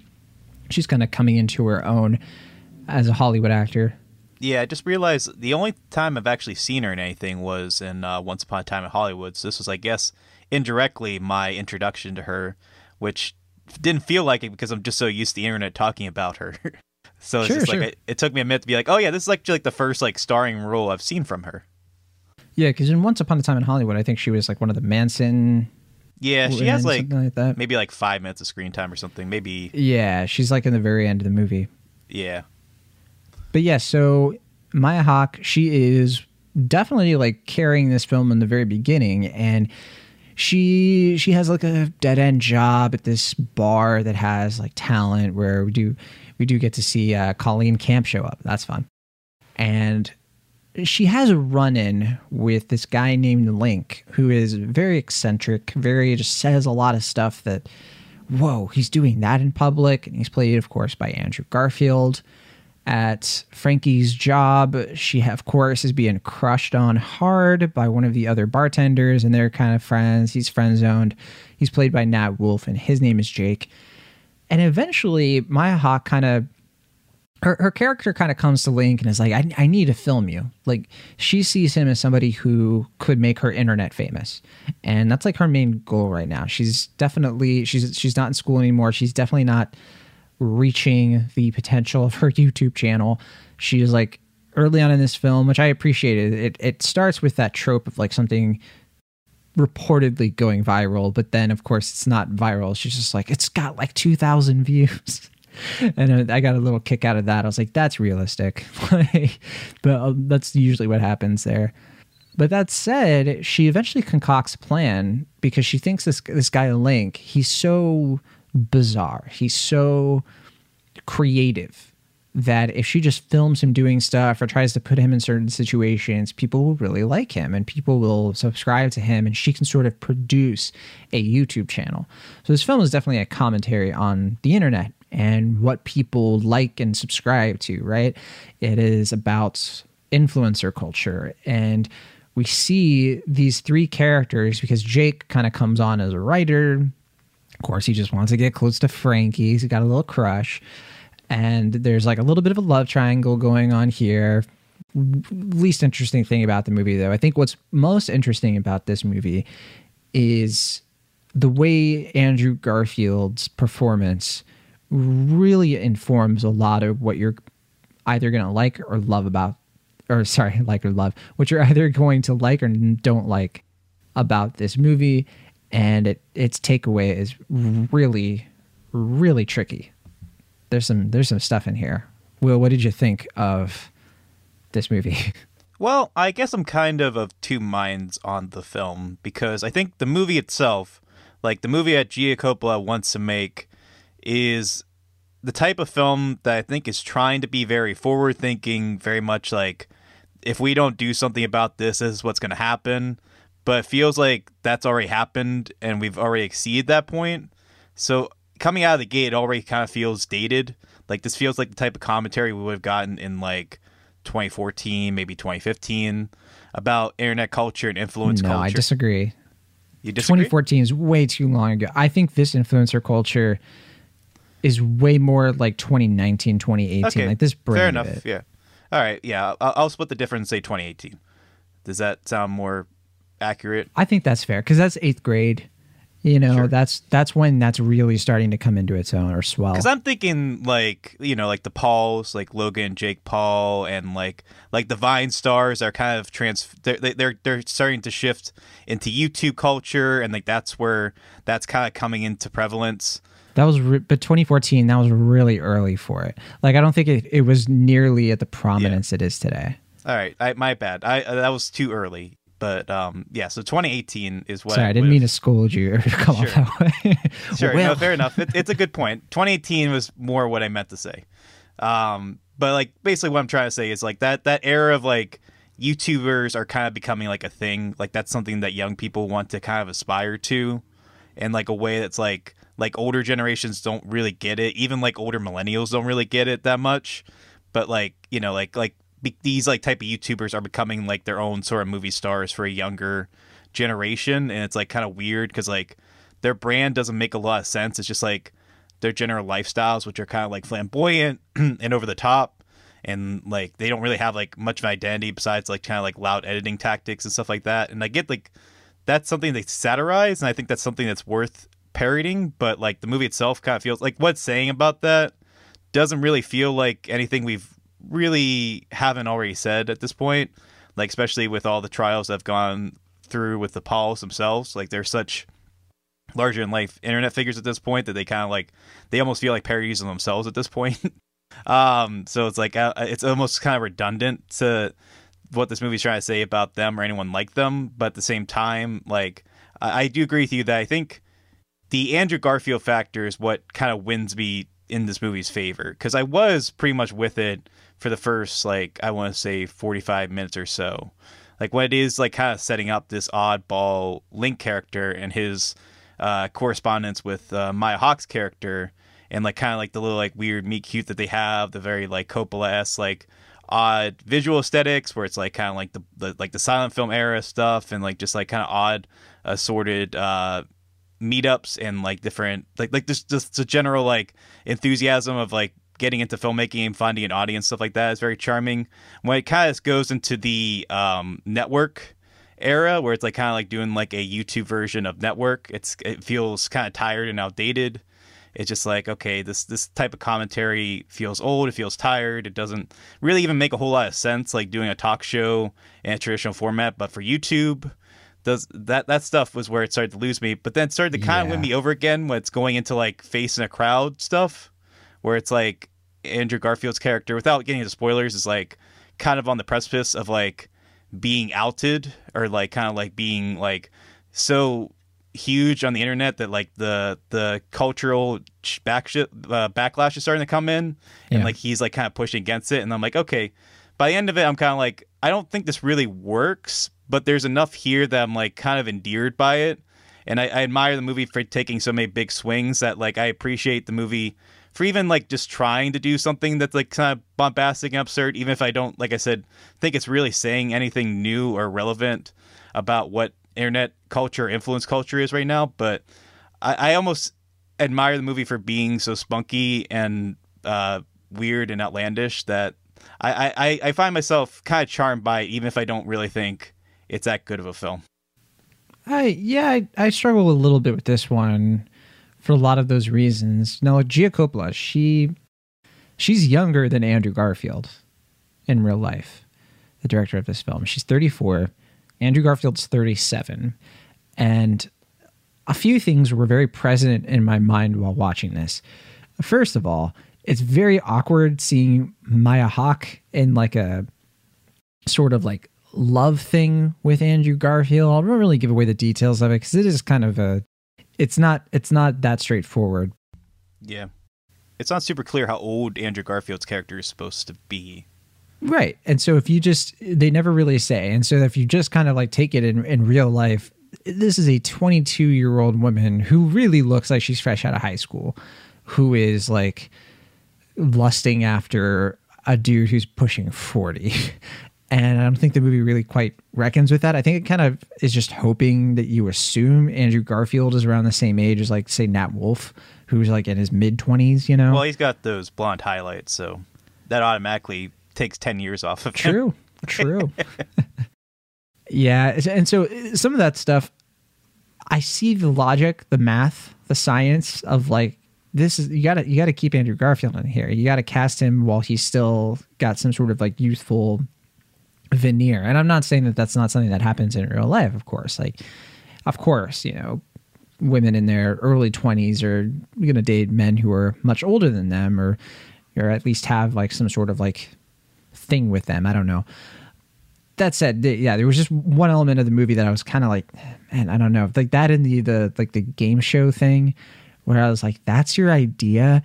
She's kind of coming into her own as a Hollywood actor. Yeah, I just realized the only time I've actually seen her in anything was in uh, Once Upon a Time in Hollywood. So this was, I guess, indirectly my introduction to her, which didn't feel like it because I'm just so used to the internet talking about her. so it's sure, just sure. like it took me a minute to be like, oh, yeah, this is like, like the first like starring role I've seen from her. Yeah, because in Once Upon a Time in Hollywood, I think she was like one of the Manson... Yeah, she has like, like that. maybe like five minutes of screen time or something. Maybe. Yeah, she's like in the very end of the movie. Yeah. But yeah, so Maya Hawke, she is definitely like carrying this film in the very beginning. And she she has like a dead end job at this bar that has like talent where we do, we do get to see uh, Colleen Camp show up. That's fun. And she has a run-in with this guy named Link, who is very eccentric, very just says a lot of stuff that whoa, he's doing that in public. And he's played, of course, by Andrew Garfield. At Frankie's job, she, of course, is being crushed on hard by one of the other bartenders, and they're kind of friends. He's friend-zoned. He's played by Nat Wolff, and his name is Jake. And eventually, Maya Hawke kind of, her, her character kind of comes to Link and is like, I, I need to film you. Like, she sees him as somebody who could make her internet famous. And that's, like, her main goal right now. She's definitely, she's she's not in school anymore. She's definitely not reaching the potential of her YouTube channel. She is like, early on in this film, which I appreciated, it it starts with that trope of like something reportedly going viral, but then of course it's not viral. She's just like, it's got like two thousand views. And I got a little kick out of that. I was like, that's realistic. But that's usually what happens there. But that said, she eventually concocts a plan because she thinks this this guy Link, he's so bizarre, he's so creative that if she just films him doing stuff or tries to put him in certain situations, people will really like him and people will subscribe to him, and she can sort of produce a YouTube channel. So this film is definitely a commentary on the internet and what people like and subscribe to, right? It is about influencer culture, and we see these three characters because Jake kind of comes on as a writer. Of course, he just wants to get close to Frankie. He's got a little crush. And there's like a little bit of a love triangle going on here. Least interesting thing about the movie, though. I think what's most interesting about this movie is the way Andrew Garfield's performance really informs a lot of what you're either going to like or love about, or sorry, like or love, what you're either going to like or don't like about this movie. And it, its takeaway is really, really tricky. There's some there's some stuff in here. Will, what did you think of this movie? Well, I guess I'm kind of of two minds on the film, because I think the movie itself, like the movie that Gia Coppola wants to make, is the type of film that I think is trying to be very forward-thinking, very much like, if we don't do something about this, this is what's going to happen. But it feels like that's already happened and we've already exceeded that point. So coming out of the gate, it already kind of feels dated. Like, this feels like the type of commentary we would have gotten in like twenty fourteen, maybe twenty fifteen, about internet culture and influence no, culture. No, I disagree. You disagree? twenty fourteen is way too long ago. I think this influencer culture is way more like twenty nineteen, twenty eighteen. Okay. Like this brand. Fair enough. Of it. Yeah. All right. Yeah. I'll, I'll split the difference. Say twenty eighteen. Does that sound more accurate? I think that's fair, because that's eighth grade, you know. Sure. that's that's when that's really starting to come into its own or swell. Because I'm thinking like, you know, like the Pauls, like Logan, Jake Paul, and like like the Vine stars are kind of trans they're they're, they're starting to shift into YouTube culture, and like that's where that's kind of coming into prevalence. That was re- but twenty fourteen, that was really early for it. Like, I don't think it, it was nearly at the prominence yeah. it is today. All right, I, my bad. I uh, that was too early. But um, yeah, so twenty eighteen is what. Sorry, I didn't mean to scold you or come sure. off that way. Sure, well. No, fair enough. It, it's a good point. twenty eighteen was more what I meant to say. Um, but like, basically, what I'm trying to say is like that that era of like YouTubers are kind of becoming like a thing. Like, that's something that young people want to kind of aspire to, in like a way that's like like older generations don't really get it. Even like older millennials don't really get it that much. But like, you know, like like. Be- these like type of YouTubers are becoming like their own sort of movie stars for a younger generation, and it's like kind of weird because like their brand doesn't make a lot of sense. It's just like their general lifestyles, which are kind of like flamboyant and over the top, and like they don't really have like much of an identity besides like kind of like loud editing tactics and stuff like that. And I get like that's something they satirize, and I think that's something that's worth parodying, but like the movie itself kind of feels like what's saying about that doesn't really feel like anything we've really haven't already said at this point, like especially with all the trials that have gone through with the Pauls themselves. Like, they're such larger in life internet figures at this point that they kind of like they almost feel like parodies of themselves at this point. um so it's like uh, it's almost kind of redundant to what this movie's trying to say about them or anyone like them. But at the same time, like I, I do agree with you that I think the Andrew Garfield factor is what kind of wins me in this movie's favor, because I was pretty much with it for the first, like, I want to say forty-five minutes or so. Like, when it is, like, kind of setting up this oddball Link character and his uh, correspondence with uh, Maya Hawke's character, and like kind of like the little like weird meet cute that they have, the very like Coppola-esque like odd visual aesthetics where it's like kind of like the, the like the silent film era stuff, and like just like kind of odd assorted uh, meetups and like different like like just just the general like enthusiasm of like getting into filmmaking and finding an audience, stuff like that is very charming. When it kind of goes into the um, Network era, where it's like kind of like doing like a YouTube version of Network, it's it feels kind of tired and outdated. It's just like, okay, this this type of commentary feels old, it feels tired, it doesn't really even make a whole lot of sense, like doing a talk show in a traditional format, but for YouTube, does that that stuff was where it started to lose me. But then it started to kind yeah. of win me over again when it's going into like face in a crowd stuff, where it's like Andrew Garfield's character, without getting into spoilers, is like kind of on the precipice of like being outed, or like kind of like being like so huge on the internet that like the the cultural back sh- uh, backlash is starting to come in, yeah. and like he's like kind of pushing against it. And I'm like, okay, by the end of it, I'm kind of like, I don't think this really works, but there's enough here that I'm like kind of endeared by it, and I, I admire the movie for taking so many big swings, that like I appreciate the movie for even like just trying to do something that's like kind of bombastic and absurd, even if I don't, like I said, think it's really saying anything new or relevant about what internet culture, influence culture is right now. But I, I almost admire the movie for being so spunky and uh, weird and outlandish that I, I, I find myself kind of charmed by it, even if I don't really think it's that good of a film. I yeah, I, I struggle a little bit with this one for a lot of those reasons. Now, Gia Coppola, she she's younger than Andrew Garfield in real life, the director of this film. She's thirty-four. Andrew Garfield's thirty-seven, and a few things were very present in my mind while watching this. First of all, it's very awkward seeing Maya Hawke in like a sort of like love thing with Andrew Garfield. I don't really give away the details of it because it is kind of a, it's not, it's not that straightforward. Yeah. It's not super clear how old Andrew Garfield's character is supposed to be. Right. And so if you just, they never really say. And so if you just kind of like take it in, in real life, this is a twenty-two-year-old woman who really looks like she's fresh out of high school, who is like lusting after a dude who's pushing forty. And I don't think the movie really quite reckons with that. I think it kind of is just hoping that you assume Andrew Garfield is around the same age as like, say, Nat Wolff, who's like in his mid-twenties, you know? Well, he's got those blonde highlights, so that automatically takes ten years off of him. True, true. Yeah, and so some of that stuff, I see the logic, the math, the science of like, this is, you gotta you gotta keep Andrew Garfield in here. You gotta cast him while he's still got some sort of like youthful veneer. And I'm not saying that that's not something that happens in real life, of course. Like, of course, you know, women in their early twenties are gonna date men who are much older than them, or or at least have like some sort of like thing with them. I don't know. That said, th- yeah, there was just one element of the movie that I was kind of like, man, I don't know. Like that in the, the, like the game show thing where I was like, that's your idea.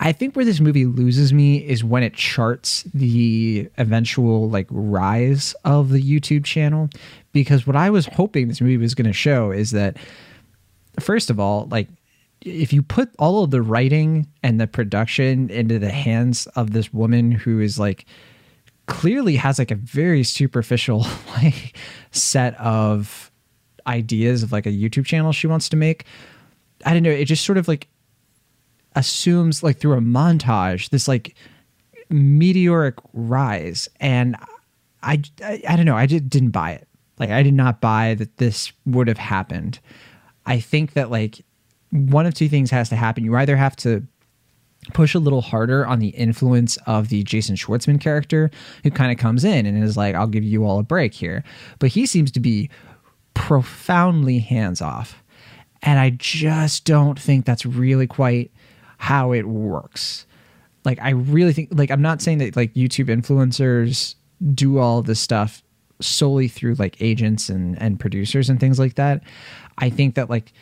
I think where this movie loses me is when it charts the eventual like rise of the YouTube channel, because what I was hoping this movie was going to show is that, first of all, like, if you put all of the writing and the production into the hands of this woman who is like, clearly has like a very superficial like set of ideas of like a YouTube channel she wants to make. I don't know. It just sort of like assumes like through a montage, this like meteoric rise. And I, I, I don't know. I just didn't buy it. Like I did not buy that this would have happened. I think that like one of two things has to happen. You either have to push a little harder on the influence of the Jason Schwartzman character, who kind of comes in and is like, I'll give you all a break here. But he seems to be profoundly hands-off. And I just don't think that's really quite how it works. Like, I really think, like, I'm not saying that, like, YouTube influencers do all this stuff solely through, like, agents and, and producers and things like that. I think that, like,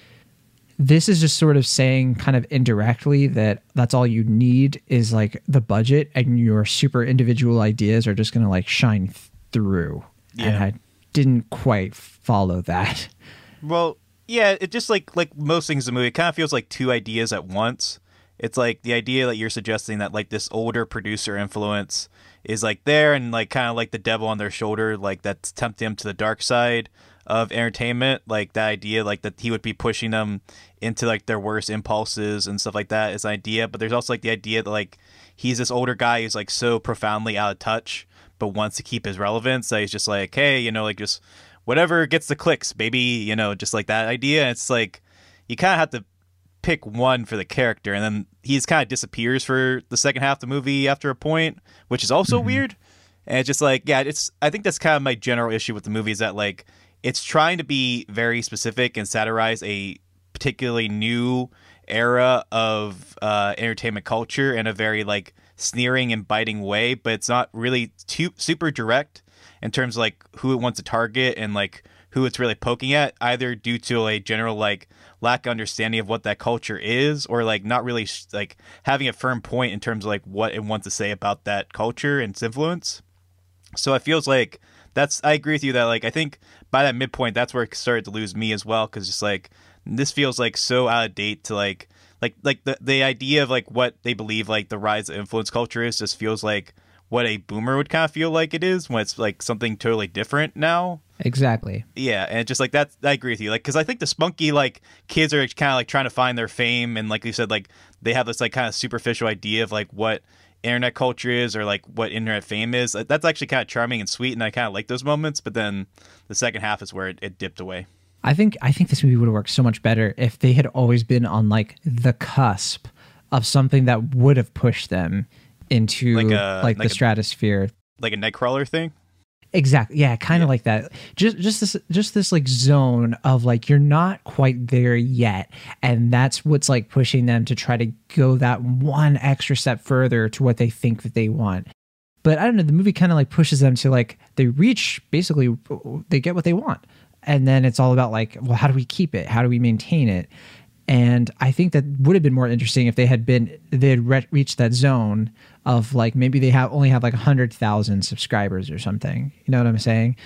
this is just sort of saying kind of indirectly that that's all you need is like the budget, and your super individual ideas are just going to like shine th- through. Yeah. And I didn't quite follow that. Well, Yeah, it just like like most things in the movie, it kind of feels like two ideas at once. It's like the idea that you're suggesting that like this older producer influence is like there, and like kind of like the devil on their shoulder, like that's tempting them to the dark side of entertainment. Like that idea, like that he would be pushing them into like their worst impulses and stuff like that is an idea. But there's also like the idea that like he's this older guy who's like so profoundly out of touch, but wants to keep his relevance. So he's just like, hey, you know, like just whatever gets the clicks, baby, you know, just like that idea. And it's like you kind of have to pick one for the character, and then he's kind of disappears for the second half of the movie after a point, which is also mm-hmm. weird. And it's just like, yeah, it's I think that's kind of my general issue with the movie, is that like it's trying to be very specific and satirize a particularly new era of uh entertainment culture in a very like sneering and biting way, but it's not really too super direct in terms of like who it wants to target and like who it's really poking at, either due to a general like lack of understanding of what that culture is, or like not really sh like having a firm point in terms of like what it wants to say about that culture and its influence. So it feels like that's, I agree with you that like, I think by that midpoint, that's where it started to lose me as well. Cause just like, this feels like so out of date to like, like, like the, the idea of like what they believe, like the rise of influence culture is, just feels like what a boomer would kind of feel like it is when it's like something totally different now. Exactly. Yeah, and just like that's, I agree with you. Like, because I think the spunky like kids are kind of like trying to find their fame, and like you said, like they have this like kind of superficial idea of like what internet culture is or like what internet fame is. That's actually kind of charming and sweet, and I kind of like those moments. But then the second half is where it, it dipped away. I think I think this movie would have worked so much better if they had always been on like the cusp of something that would have pushed them into like, a, like, like the a, stratosphere, like a Nightcrawler thing. Exactly. Yeah, kind of yeah. like that. Just just this just this like zone of like you're not quite there yet, and that's what's like pushing them to try to go that one extra step further to what they think that they want. But I don't know, the movie kind of like pushes them to like they reach, basically they get what they want. And then it's all about like, well, how do we keep it? How do we maintain it? And I think that would have been more interesting if they had been they had re reached that zone of like maybe they have only have like a hundred thousand subscribers or something. You know what I'm saying?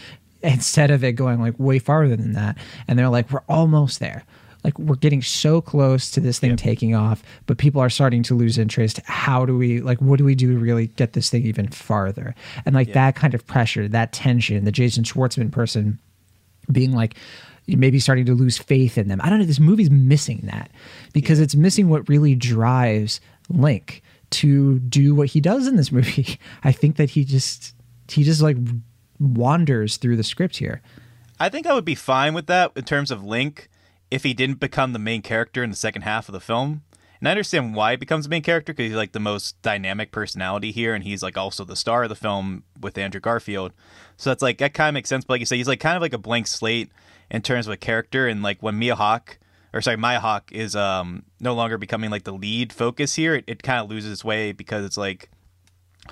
Instead of it going like way farther than that, and they're like, we're almost there. Like we're getting so close to this thing yep. taking off, but people are starting to lose interest. How do we like what do we do to really get this thing even farther? And like yep. that kind of pressure, that tension, the Jason Schwartzman person being like. Maybe starting to lose faith in them. I don't know. This movie's missing that because yeah. it's missing what really drives Link to do what he does in this movie. I think that he just he just like wanders through the script here. I think I would be fine with that in terms of Link if he didn't become the main character in the second half of the film. And I understand why he becomes the main character because he's like the most dynamic personality here, and he's like also the star of the film with Andrew Garfield. So that's like that kind of makes sense. But like you say, he's like kind of like a blank slate in terms of a character, and like when Mia Hawke, or sorry, Maya Hawke is um, no longer becoming like the lead focus here, it, it kind of loses its way because it's like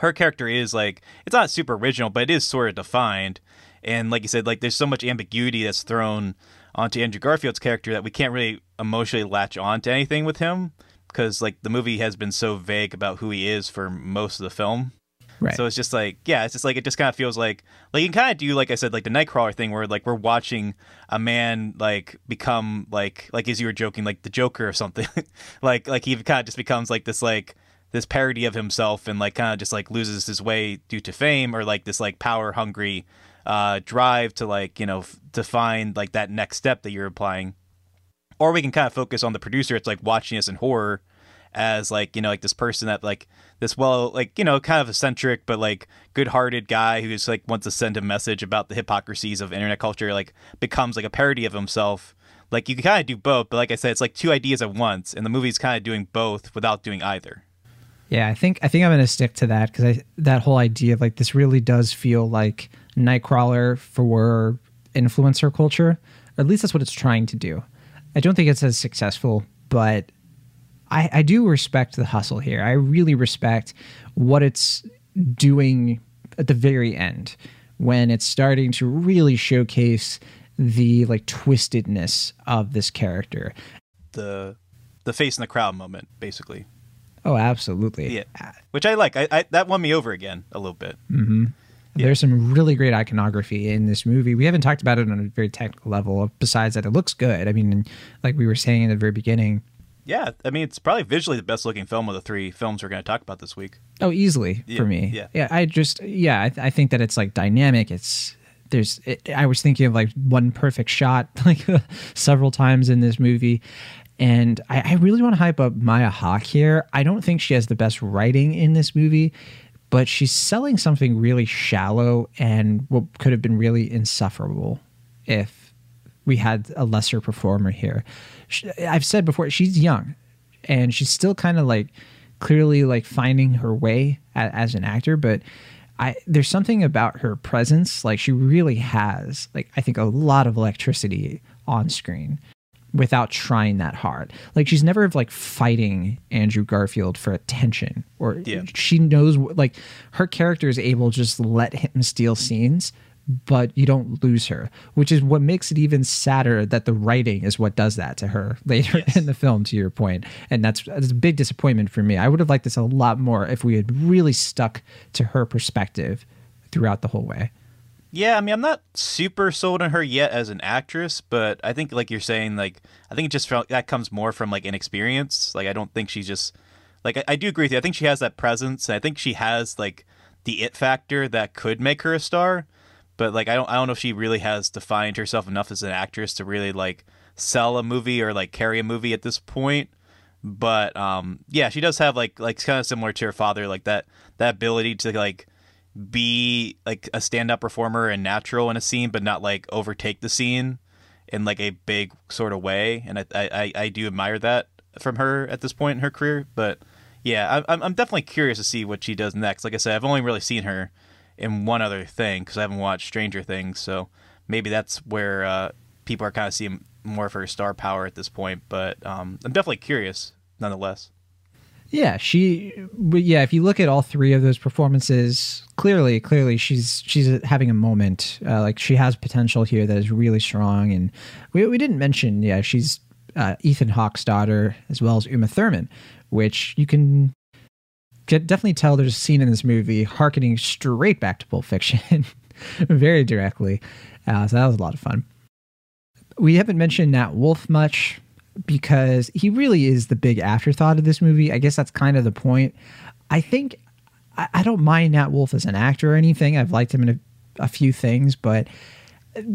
her character is like, it's not super original, but it is sort of defined. And like you said, like there's so much ambiguity that's thrown onto Andrew Garfield's character that we can't really emotionally latch on to anything with him because like the movie has been so vague about who he is for most of the film. Right. So it's just like, yeah, it's just like, it just kind of feels like, like you can kind of do, like I said, like the Nightcrawler thing where like we're watching a man like become like, like as you were joking, like the Joker or something, like, like he kind of just becomes like this, like this parody of himself and like kind of just like loses his way due to fame or like this like power hungry uh, drive to like, you know, f to find like that next step that you're applying. Or we can kind of focus on the producer. It's like watching us in horror as like, you know, like this person that like this, well, like, you know, kind of eccentric, but like good hearted guy who's like wants to send a message about the hypocrisies of internet culture, like becomes like a parody of himself. Like you can kind of do both. But like I said, it's like two ideas at once. And the movie's kind of doing both without doing either. Yeah, I think I think I'm going to stick to that because that whole idea of like this really does feel like Nightcrawler for influencer culture. Or at least that's what it's trying to do. I don't think it's as successful, but I, I do respect the hustle here. I really respect what it's doing at the very end when it's starting to really showcase the like twistedness of this character. The the face in the crowd moment, basically. Oh, absolutely. Yeah. Which I like. I, I that won me over again a little bit. Mm-hmm. Yeah. There's some really great iconography in this movie. We haven't talked about it on a very technical level, besides that it looks good. I mean, like we were saying at the very beginning. Yeah, I mean, it's probably visually the best looking film of the three films we're going to talk about this week. Oh, easily yeah, for me. Yeah, yeah. I just, yeah, I, th I think that it's like dynamic. It's there's. It, I was thinking of like one perfect shot like several times in this movie, and I, I really want to hype up Maya Hawke here. I don't think she has the best writing in this movie, but she's selling something really shallow and what could have been really insufferable if we had a lesser performer here. I've said before, she's young and she's still kind of like clearly like finding her way as an actor, but I there's something about her presence. Like she really has like I think a lot of electricity on screen without trying that hard. Like she's never like fighting Andrew Garfield for attention or yeah. She knows like her character is able to just let him steal scenes, but you don't lose her, which is what makes it even sadder that the writing is what does that to her later yes. in the film, to your point. And that's, that's a big disappointment for me. I would have liked this a lot more if we had really stuck to her perspective throughout the whole way. Yeah, I mean, I'm not super sold on her yet as an actress, but I think, like you're saying, like, I think it just felt that comes more from, like, inexperience. Like, I don't think she's just, like, I, I do agree with you. I think she has that presence, and I think she has, like, the it factor that could make her a star. But like I don't I don't know if she really has defined herself enough as an actress to really like sell a movie or like carry a movie at this point. But um yeah, she does have like like kind of similar to her father, like that that ability to like be like a stand-up performer and natural in a scene, but not like overtake the scene in like a big sort of way. And I I, I do admire that from her at this point in her career. But yeah, I'm I'm definitely curious to see what she does next. Like I said, I've only really seen her in one other thing because I haven't watched Stranger Things, so maybe that's where uh, people are kind of seeing more of her star power at this point. But um, I'm definitely curious nonetheless. Yeah, she. But yeah, if you look at all three of those performances, clearly, clearly she's she's having a moment. Uh, like she has potential here that is really strong, and we we didn't mention. Yeah, she's uh, Ethan Hawke's daughter as well as Uma Thurman, which you can. Could definitely tell there's a scene in this movie harkening straight back to Pulp Fiction very directly. Uh, so that was a lot of fun. We haven't mentioned Nat Wolff much because he really is the big afterthought of this movie. I guess that's kind of the point. I think I, I don't mind Nat Wolff as an actor or anything. I've liked him in a, a few things, but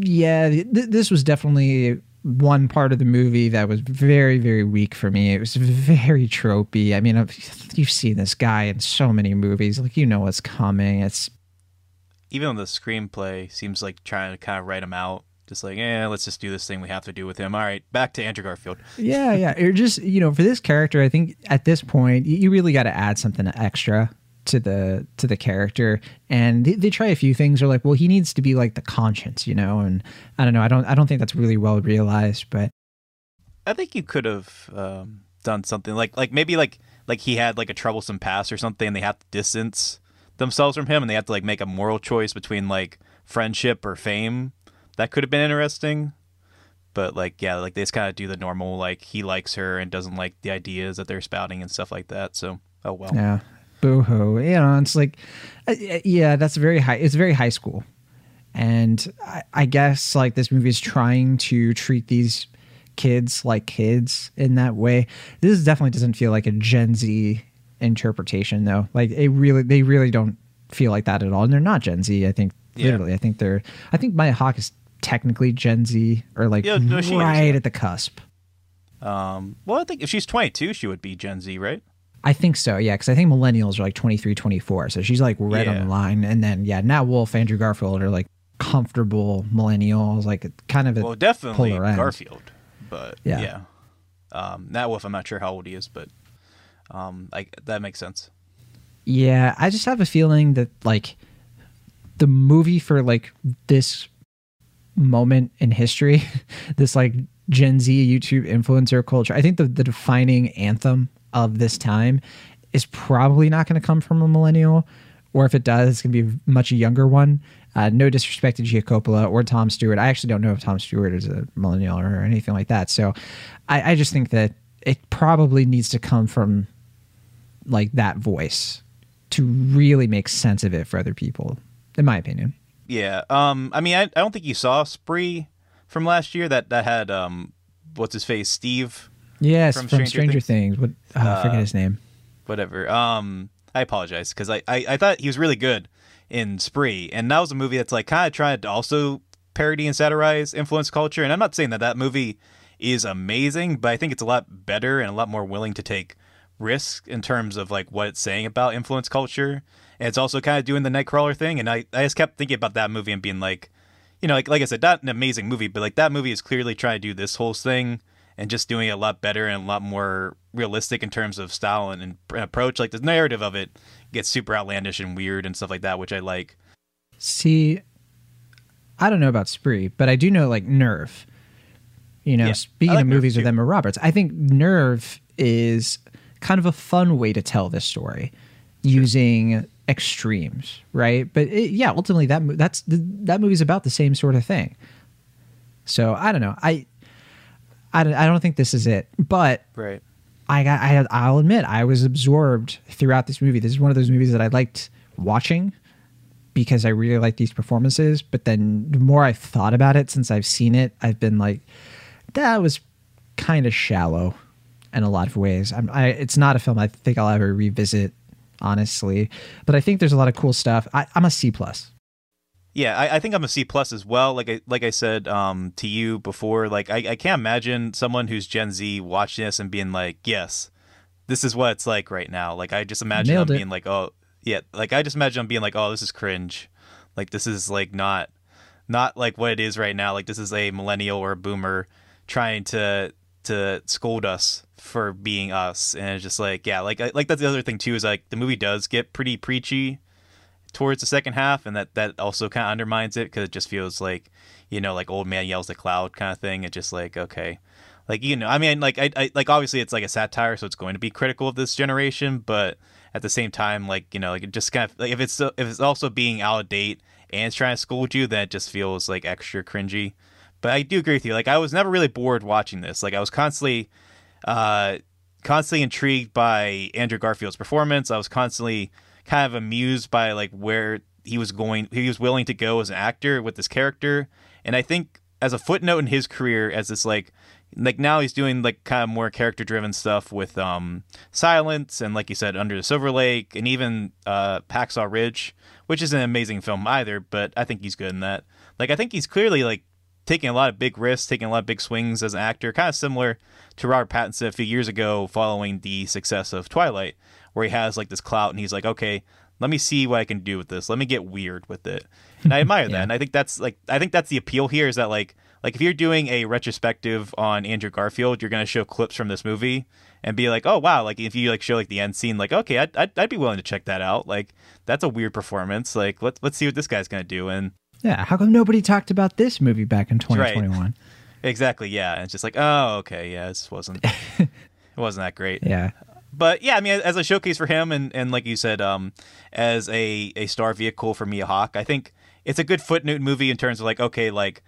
yeah, th this was definitely one part of the movie that was very, very weak for me. It was very tropey. I mean, I've, you've seen this guy in so many movies. Like, you know what's coming. It's even on the screenplay seems like trying to kind of write him out. Just like, eh, let's just do this thing we have to do with him. All right, back to Andrew Garfield. Yeah, yeah. You're just, you know, for this character, I think at this point, you really got to add something extra to the to the character, and they, they try a few things. They're like, well, he needs to be like the conscience, you know, and I don't know, I don't I don't think that's really well realized, but I think you could have um, done something like like maybe like like he had like a troublesome past or something, and they have to distance themselves from him, and they have to like make a moral choice between like friendship or fame. That could have been interesting, but like yeah, like they just kind of do the normal like he likes her and doesn't like the ideas that they're spouting and stuff like that. So oh well, yeah. Boohoo, you know, it's like, yeah, that's very high. It's very high school. And I, I guess like this movie is trying to treat these kids like kids in that way. This definitely doesn't feel like a Gen Z interpretation though. Like it really, they really don't feel like that at all. And they're not Gen Z. I think literally, yeah. I think they're, I think Maya Hawke is technically Gen Z or like yeah, no, right at the cusp. Um, well, I think if she's twenty-two, she would be Gen Z, right? I think so, yeah, because I think millennials are like twenty-three, twenty-four, so she's like right yeah. on the line. And then, yeah, Nat Wolff, Andrew Garfield are like comfortable millennials, like kind of a well, definitely Garfield, but yeah. yeah. Um, Nat Wolff, I'm not sure how old he is, but um, I, that makes sense. Yeah, I just have a feeling that like the movie for like this moment in history, this like Gen Z YouTube influencer culture, I think the, the defining anthem of this time is probably not going to come from a millennial, or if it does, it's going to be a much younger one. Uh, no disrespect to Gia Coppola or Tom Stewart. I actually don't know if Tom Stewart is a millennial or anything like that. So I, I just think that it probably needs to come from like that voice to really make sense of it for other people. in my opinion. Yeah. Um. I mean, I, I don't think you saw Spree from last year that that had um, what's his face, Steve. Yes, from, from Stranger, Stranger Things. Things. What? Oh, uh, I forget his name. Whatever. Um. I apologize because I, I I thought he was really good in Spree, and that was a movie that's like kind of tried to also parody and satirize influence culture. And I'm not saying that that movie is amazing, but I think it's a lot better and a lot more willing to take risks in terms of like what it's saying about influence culture. And it's also kind of doing the Nightcrawler thing. And I, I just kept thinking about that movie and being like, you know, like, like I said, not an amazing movie, but like that movie is clearly trying to do this whole thing and just doing it a lot better and a lot more realistic in terms of style and, and approach. Like the narrative of it gets super outlandish and weird and stuff like that, which I like. See, I don't know about Spree, but I do know like Nerve. You know, yeah, speaking like of movies with Emma Roberts, I think Nerve is kind of a fun way to tell this story, sure, using extremes, right? But it, yeah, ultimately that that's that movie's about the same sort of thing. So I don't know, I I don't, I don't think this is it, but right, I got I I'll admit I was absorbed throughout this movie. This is one of those movies that I liked watching because I really liked these performances. But then the more I've thought about it since I've seen it, I've been like, that was kind of shallow in a lot of ways. I'm, I, it's not a film I think I'll ever revisit, honestly. But I think there's a lot of cool stuff. I, I'm a C plus. Yeah, I, I think I'm a C plus as well. Like I, like I said um, to you before, like I, I can't imagine someone who's Gen Z watching this and being like, yes, this is what it's like right now. Like I just imagine them being like, oh, yeah. Like I just imagine them being like, oh, this is cringe. Like this is like not, not like what it is right now. Like this is a millennial or a boomer trying to to scold us for being us. And it's just like, yeah, like like that's the other thing too, is like the movie does get pretty preachy towards the second half, and that that also kind of undermines it because it just feels like, you know, like old man yells at cloud kind of thing. It's just like, okay, like, you know, I mean, like I, I like obviously it's like a satire, so it's going to be critical of this generation, but at the same time, like, you know, like it just kind of like if it's if it's also being out of date and it's trying to scold you, then it just feels like extra cringy. But I do agree with you. Like, I was never really bored watching this. Like, I was constantly, uh, constantly intrigued by Andrew Garfield's performance. I was constantly kind of amused by like where he was going, he was willing to go as an actor with this character. And I think as a footnote in his career, as this like, like now he's doing like kind of more character-driven stuff with um, Silence and, like you said, Under the Silver Lake, and even uh, Hacksaw Ridge, which isn't an amazing film either, but I think he's good in that. Like, I think he's clearly like taking a lot of big risks, taking a lot of big swings as an actor, kind of similar to Robert Pattinson a few years ago following the success of Twilight, where he has like this clout and he's like, okay, let me see what I can do with this. Let me get weird with it. And I admire yeah. that. And I think that's like, I think that's the appeal here, is that like, like if you're doing a retrospective on Andrew Garfield, you're going to show clips from this movie and be like, oh wow. Like if you like show like the end scene, like, okay, I'd, I'd, I'd be willing to check that out. Like that's a weird performance. Like let's, let's see what this guy's going to do. And yeah, how come nobody talked about this movie back in twenty twenty-one? Right. Exactly, yeah. And it's just like, oh, okay, yeah, this wasn't it wasn't that great. Yeah. But yeah, I mean, as a showcase for him, and, and like you said, um, as a, a star vehicle for Maya Hawke, I think it's a good footnote movie in terms of like, okay, like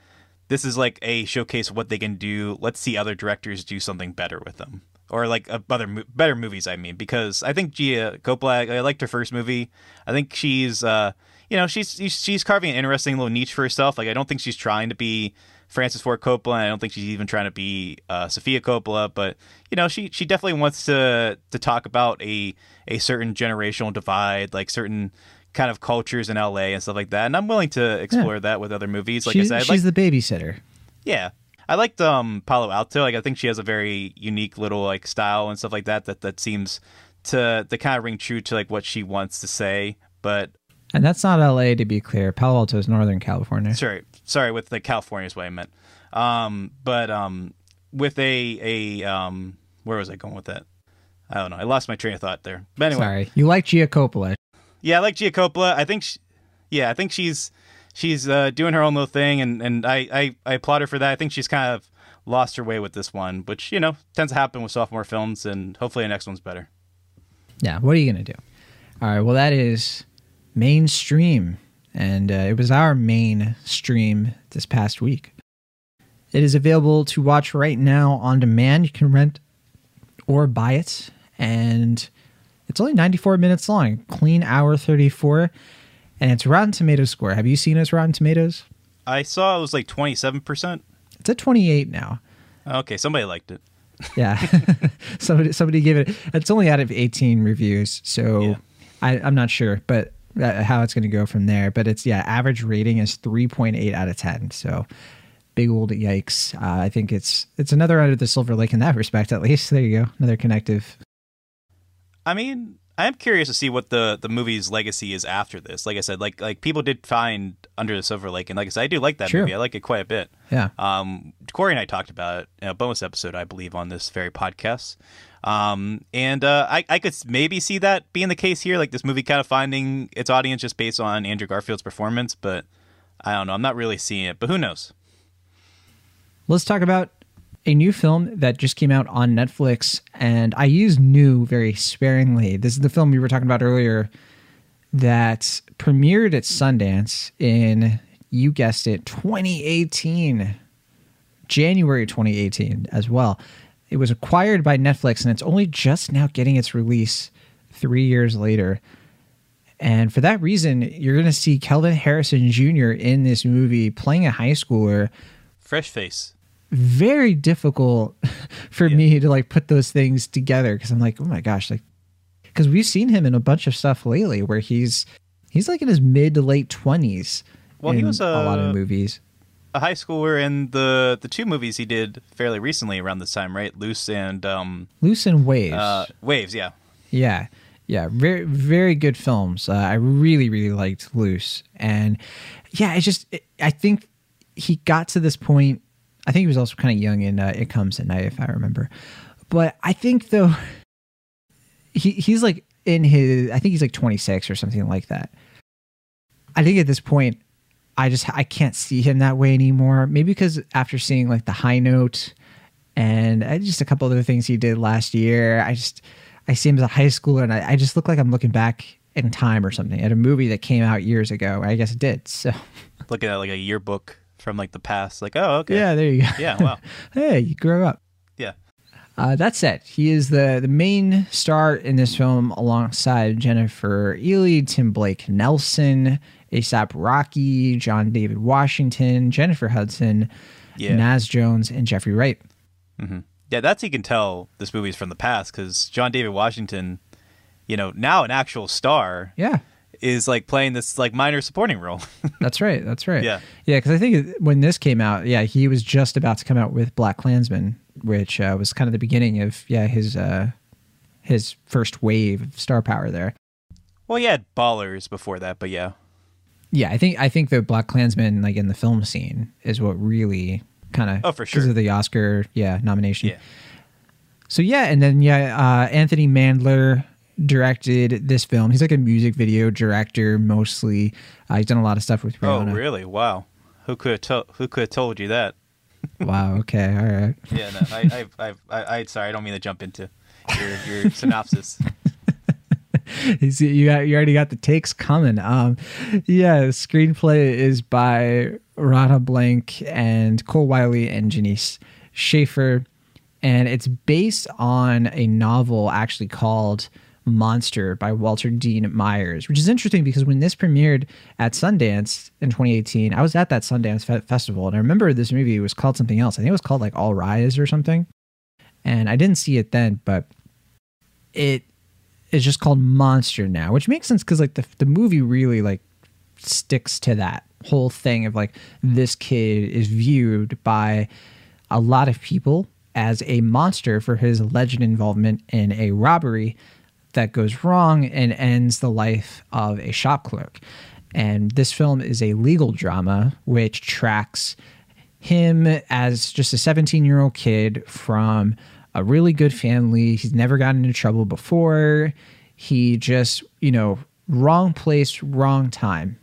this is like a showcase of what they can do. Let's see other directors do something better with them. Or like other better movies, I mean, because I think Gia Coppola, I liked her first movie. I think she's, uh, you know, she's she's carving an interesting little niche for herself. Like, I don't think she's trying to be Francis Ford Coppola. And I don't think she's even trying to be uh, Sofia Coppola. But, you know, she she definitely wants to to talk about a a certain generational divide, like certain kind of cultures in L A and stuff like that. And I'm willing to explore yeah. that with other movies. Like she, I said, she's like, the babysitter. Yeah. I liked um, Palo Alto. Like, I think she has a very unique little like style and stuff like that that that seems to to kind of ring true to like what she wants to say, but. And that's not L A, to be clear. Palo Alto is Northern California. Sorry, sorry, with the California is what I meant. Um, but um, with a a um, where was I going with that? I don't know. I lost my train of thought there. But anyway, sorry. You like Gia Coppola? Yeah, I like Gia Coppola. I think, she, yeah, I think she's she's uh, doing her own little thing, and and I, I I applaud her for that. I think she's kind of lost her way with this one, which, you know, tends to happen with sophomore films, and hopefully the next one's better. Yeah. What are you gonna do? All right. Well, that is Mainstream, and uh, it was our mainstream this past week. It is available to watch right now on demand. You can rent or buy it, and it's only ninety-four minutes long, clean hour thirty-four, and its Rotten Tomatoes score. Have you seen its Rotten Tomatoes? I saw it was like twenty-seven percent. It's at twenty-eight now. Okay, somebody liked it. Yeah, somebody somebody gave it. It's only out of eighteen reviews, so yeah. I, I'm not sure, but uh, how it's going to go from there. But it's yeah, average rating is three point eight out of ten. So big old yikes. Uh, I think it's it's another Under the Silver Lake in that respect, at least. There you go, another connective. I mean, I'm curious to see what the the movie's legacy is after this. Like I said, like like people did find Under the Silver Lake, and like I said, I do like that sure. movie. I like it quite a bit. Yeah. Um, Corey and I talked about it in a bonus episode, I believe, on this very podcast. Um, and uh, I I could maybe see that being the case here, like this movie kind of finding its audience just based on Andrew Garfield's performance. But I don't know. I'm not really seeing it. But who knows? Let's talk about a new film that just came out on Netflix, and I use new very sparingly. This is the film we were talking about earlier that premiered at Sundance in, you guessed it, twenty eighteen, January twenty eighteen as well. It was acquired by Netflix, and it's only just now getting its release three years later. And for that reason, you're going to see Kelvin Harrison Junior in this movie playing a high schooler. Fresh face. Very difficult for yeah. me to like put those things together, because I'm like, oh my gosh, like, because we've seen him in a bunch of stuff lately where he's he's like in his mid to late twenties. Well, in he was a, a lot of movies, a high schooler in the the two movies he did fairly recently around this time, right? Loose and um, Loose and Waves. Uh, Waves, yeah, yeah, yeah. Very very good films. Uh, I really really liked Loose, and yeah, it's just it, I think he got to this point. I think he was also kind of young in uh, It Comes at Night, if I remember. But I think, though, he he's like in his, I think he's like twenty-six or something like that. I think at this point, I just, I can't see him that way anymore. Maybe because after seeing like The High Note and just a couple other things he did last year, I just, I see him as a high schooler, and I, I just look like I'm looking back in time or something at a movie that came out years ago. I guess it did. So looking at like a yearbook from like the past, like, oh, okay. Yeah, there you go. Yeah, wow. Hey, you grow up. Yeah. Uh, that said, he is the, the main star in this film alongside Jennifer Ely, Tim Blake Nelson, A$AP Rocky, John David Washington, Jennifer Hudson, yeah. Naz Jones, and Jeffrey Wright. Mm-hmm. Yeah, that's, you can tell this movie is from the past, because John David Washington, you know, now an actual star. Yeah. Is like playing this like minor supporting role. That's right. That's right. Yeah. Yeah. Because I think when this came out, yeah, he was just about to come out with Black Klansman, which uh, was kind of the beginning of, yeah, his uh, his first wave of star power there. Well, he had Ballers before that, but yeah. Yeah. I think I think the Black Klansman, like in the film scene, is what really kind of, oh, for sure, because of the Oscar, yeah, nomination. Yeah. So, yeah. And then, yeah, uh, Anthony Mandler directed this film. He's like a music video director mostly. Uh, he's done a lot of stuff with Rihanna. Oh, really? Wow. Who could have told? Who could have told you that? Wow. Okay. All right. Yeah. No. I. I. I. I. Sorry. I don't mean to jump into your, your synopsis. you, see, you you already got the takes coming. Um, yeah. The screenplay is by Rada Blank and Cole Wiley and Janice Schaefer, and it's based on a novel actually called Monster by Walter Dean Myers, which is interesting because when this premiered at Sundance in twenty eighteen, I was at that Sundance fe festival, and I remember this movie was called something else. I think it was called like All Rise or something, and I didn't see it then, but it is just called Monster now, which makes sense because like the, the movie really like sticks to that whole thing of like this kid is viewed by a lot of people as a monster for his alleged involvement in a robbery that goes wrong and ends the life of a shop clerk. And this film is a legal drama which tracks him as just a seventeen-year-old kid from a really good family. He's never gotten into trouble before. He just, you know, wrong place, wrong time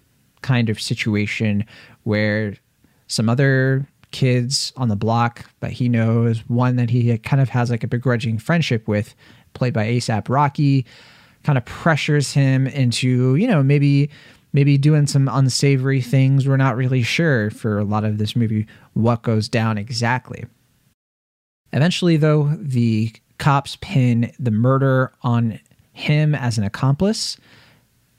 kind of situation where some other kids on the block that he knows, one that he kind of has like a begrudging friendship with, played by A$AP Rocky, kind of pressures him into, you know, maybe maybe doing some unsavory things. We're not really sure for a lot of this movie what goes down exactly. Eventually, though, the cops pin the murder on him as an accomplice,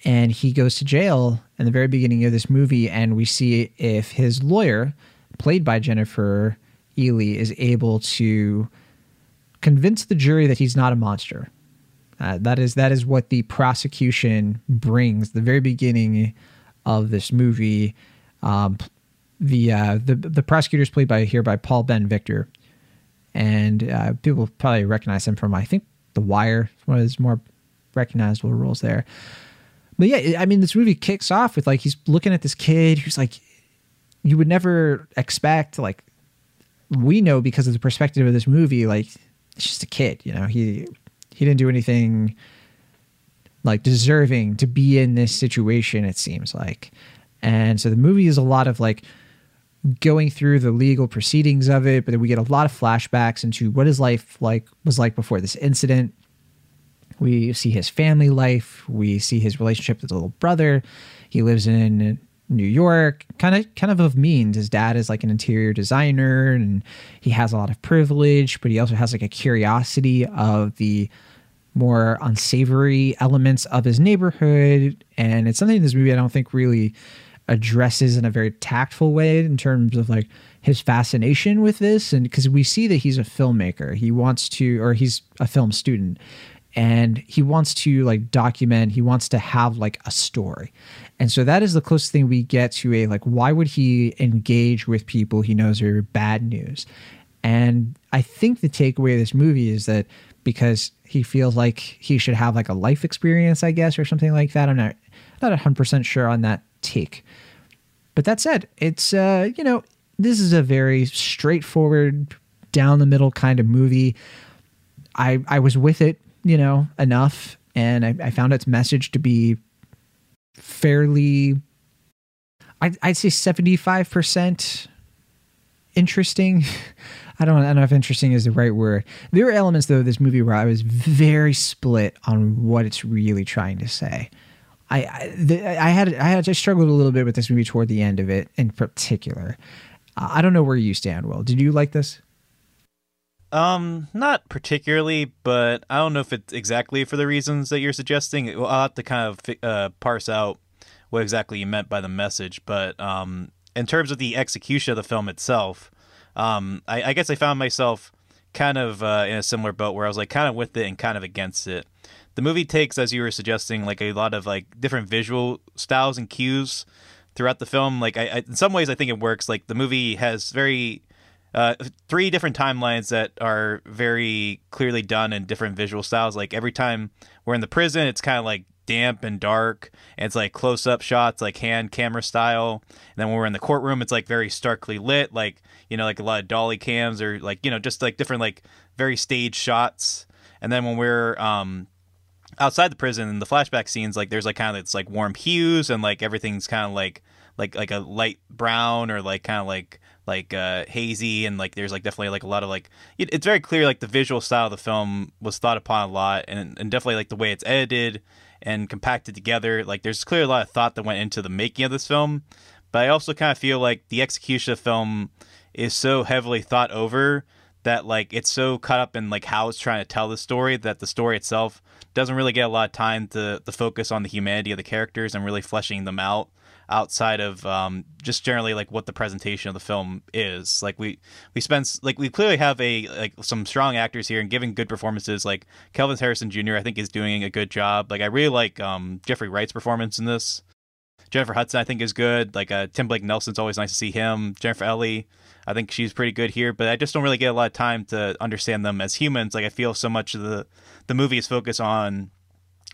and he goes to jail in the very beginning of this movie, and we see if his lawyer, played by Jennifer Ely, is able to convince the jury that he's not a monster. Uh, that is that is what the prosecution brings. The very beginning of this movie, um, the uh, the the prosecutor is played by here by Paul Ben Victor, and uh, people probably recognize him from, I think, The Wire. It's one of his more recognizable roles there. But yeah, I mean, this movie kicks off with, like, he's looking at this kid who's like, you would never expect, like, we know because of the perspective of this movie, like, it's just a kid, you know, he he didn't do anything like deserving to be in this situation, it seems like. And so the movie is a lot of like going through the legal proceedings of it, but then we get a lot of flashbacks into what his life like was like before this incident. We see his family life. We see his relationship with his little brother. He lives in New York, kind of kind of of means. His dad is like an interior designer, and he has a lot of privilege, but he also has like a curiosity of the more unsavory elements of his neighborhood. And it's something in this movie I don't think really addresses in a very tactful way in terms of like his fascination with this. And because we see that he's a filmmaker, he wants to, or he's a film student, and he wants to like document, he wants to have like a story. And so that is the closest thing we get to a, like, why would he engage with people he knows are bad news? And I think the takeaway of this movie is that because he feels like he should have like a life experience, I guess, or something like that. I'm not, not one hundred percent sure on that take. But that said, it's, uh, you know, this is a very straightforward, down the middle kind of movie. I, I was with it, you know, enough. And I, I found its message to be fairly, I'd, I'd say seventy-five percent interesting. I don't, I don't know if interesting is the right word. There were elements, though, of this movie where I was very split on what it's really trying to say. I, I, the, I had, I had, I struggled a little bit with this movie toward the end of it in particular. Uh, I don't know where you stand, Will. Did you like this? Um, not particularly, but I don't know if it's exactly for the reasons that you're suggesting. I'll have to kind of uh, parse out what exactly you meant by the message. But um, in terms of the execution of the film itself, um, I, I guess I found myself kind of uh, in a similar boat where I was like kind of with it and kind of against it. The movie takes, as you were suggesting, like a lot of like different visual styles and cues throughout the film. Like I, I in some ways, I think it works. Like the movie has very Uh, three different timelines that are very clearly done in different visual styles. Like every time we're in the prison, it's kind of like damp and dark, and it's like close-up shots, like hand camera style. And then when we're in the courtroom, it's like very starkly lit, like, you know, like a lot of dolly cams, or like, you know, just like different, like very staged shots. And then when we're um outside the prison in the flashback scenes, like there's like kind of, it's like warm hues, and like everything's kind of like like like a light brown, or like kind of like like uh hazy, and like there's like definitely like a lot of like it, it's very clear like the visual style of the film was thought upon a lot, and, and definitely like the way it's edited and compacted together, like there's clearly a lot of thought that went into the making of this film. But I also kind of feel like the execution of the film is so heavily thought over that like it's so caught up in like how it's trying to tell the story that the story itself doesn't really get a lot of time to, to focus on the humanity of the characters and really fleshing them out outside of um just generally like what the presentation of the film is. Like we we spend like we clearly have a like some strong actors here and giving good performances. Like Kelvin Harrison Junior I think is doing a good job. Like I really like um Jeffrey Wright's performance in this. Jennifer Hudson I think is good. Like uh Tim Blake Nelson's always nice to see him. Jennifer Ely, I think she's pretty good here, but I just don't really get a lot of time to understand them as humans. Like I feel so much of the the movie is focused on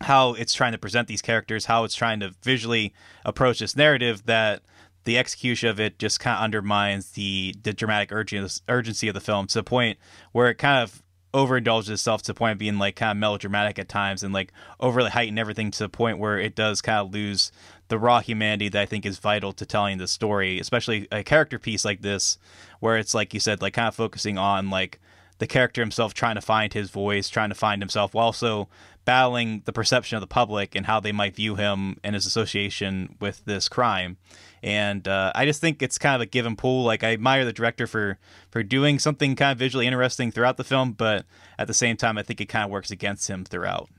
how it's trying to present these characters, how it's trying to visually approach this narrative, that the execution of it just kind of undermines the, the dramatic urgency of the film to the point where it kind of overindulges itself to the point of being like kind of melodramatic at times and like overly heightened everything to the point where it does kind of lose the raw humanity that I think is vital to telling the story, especially a character piece like this, where it's like you said, like kind of focusing on like the character himself trying to find his voice, trying to find himself, while also battling the perception of the public and how they might view him and his association with this crime. And uh, I just think it's kind of a give and pull. Like I admire the director for for doing something kind of visually interesting throughout the film, but at the same time, I think it kind of works against him throughout.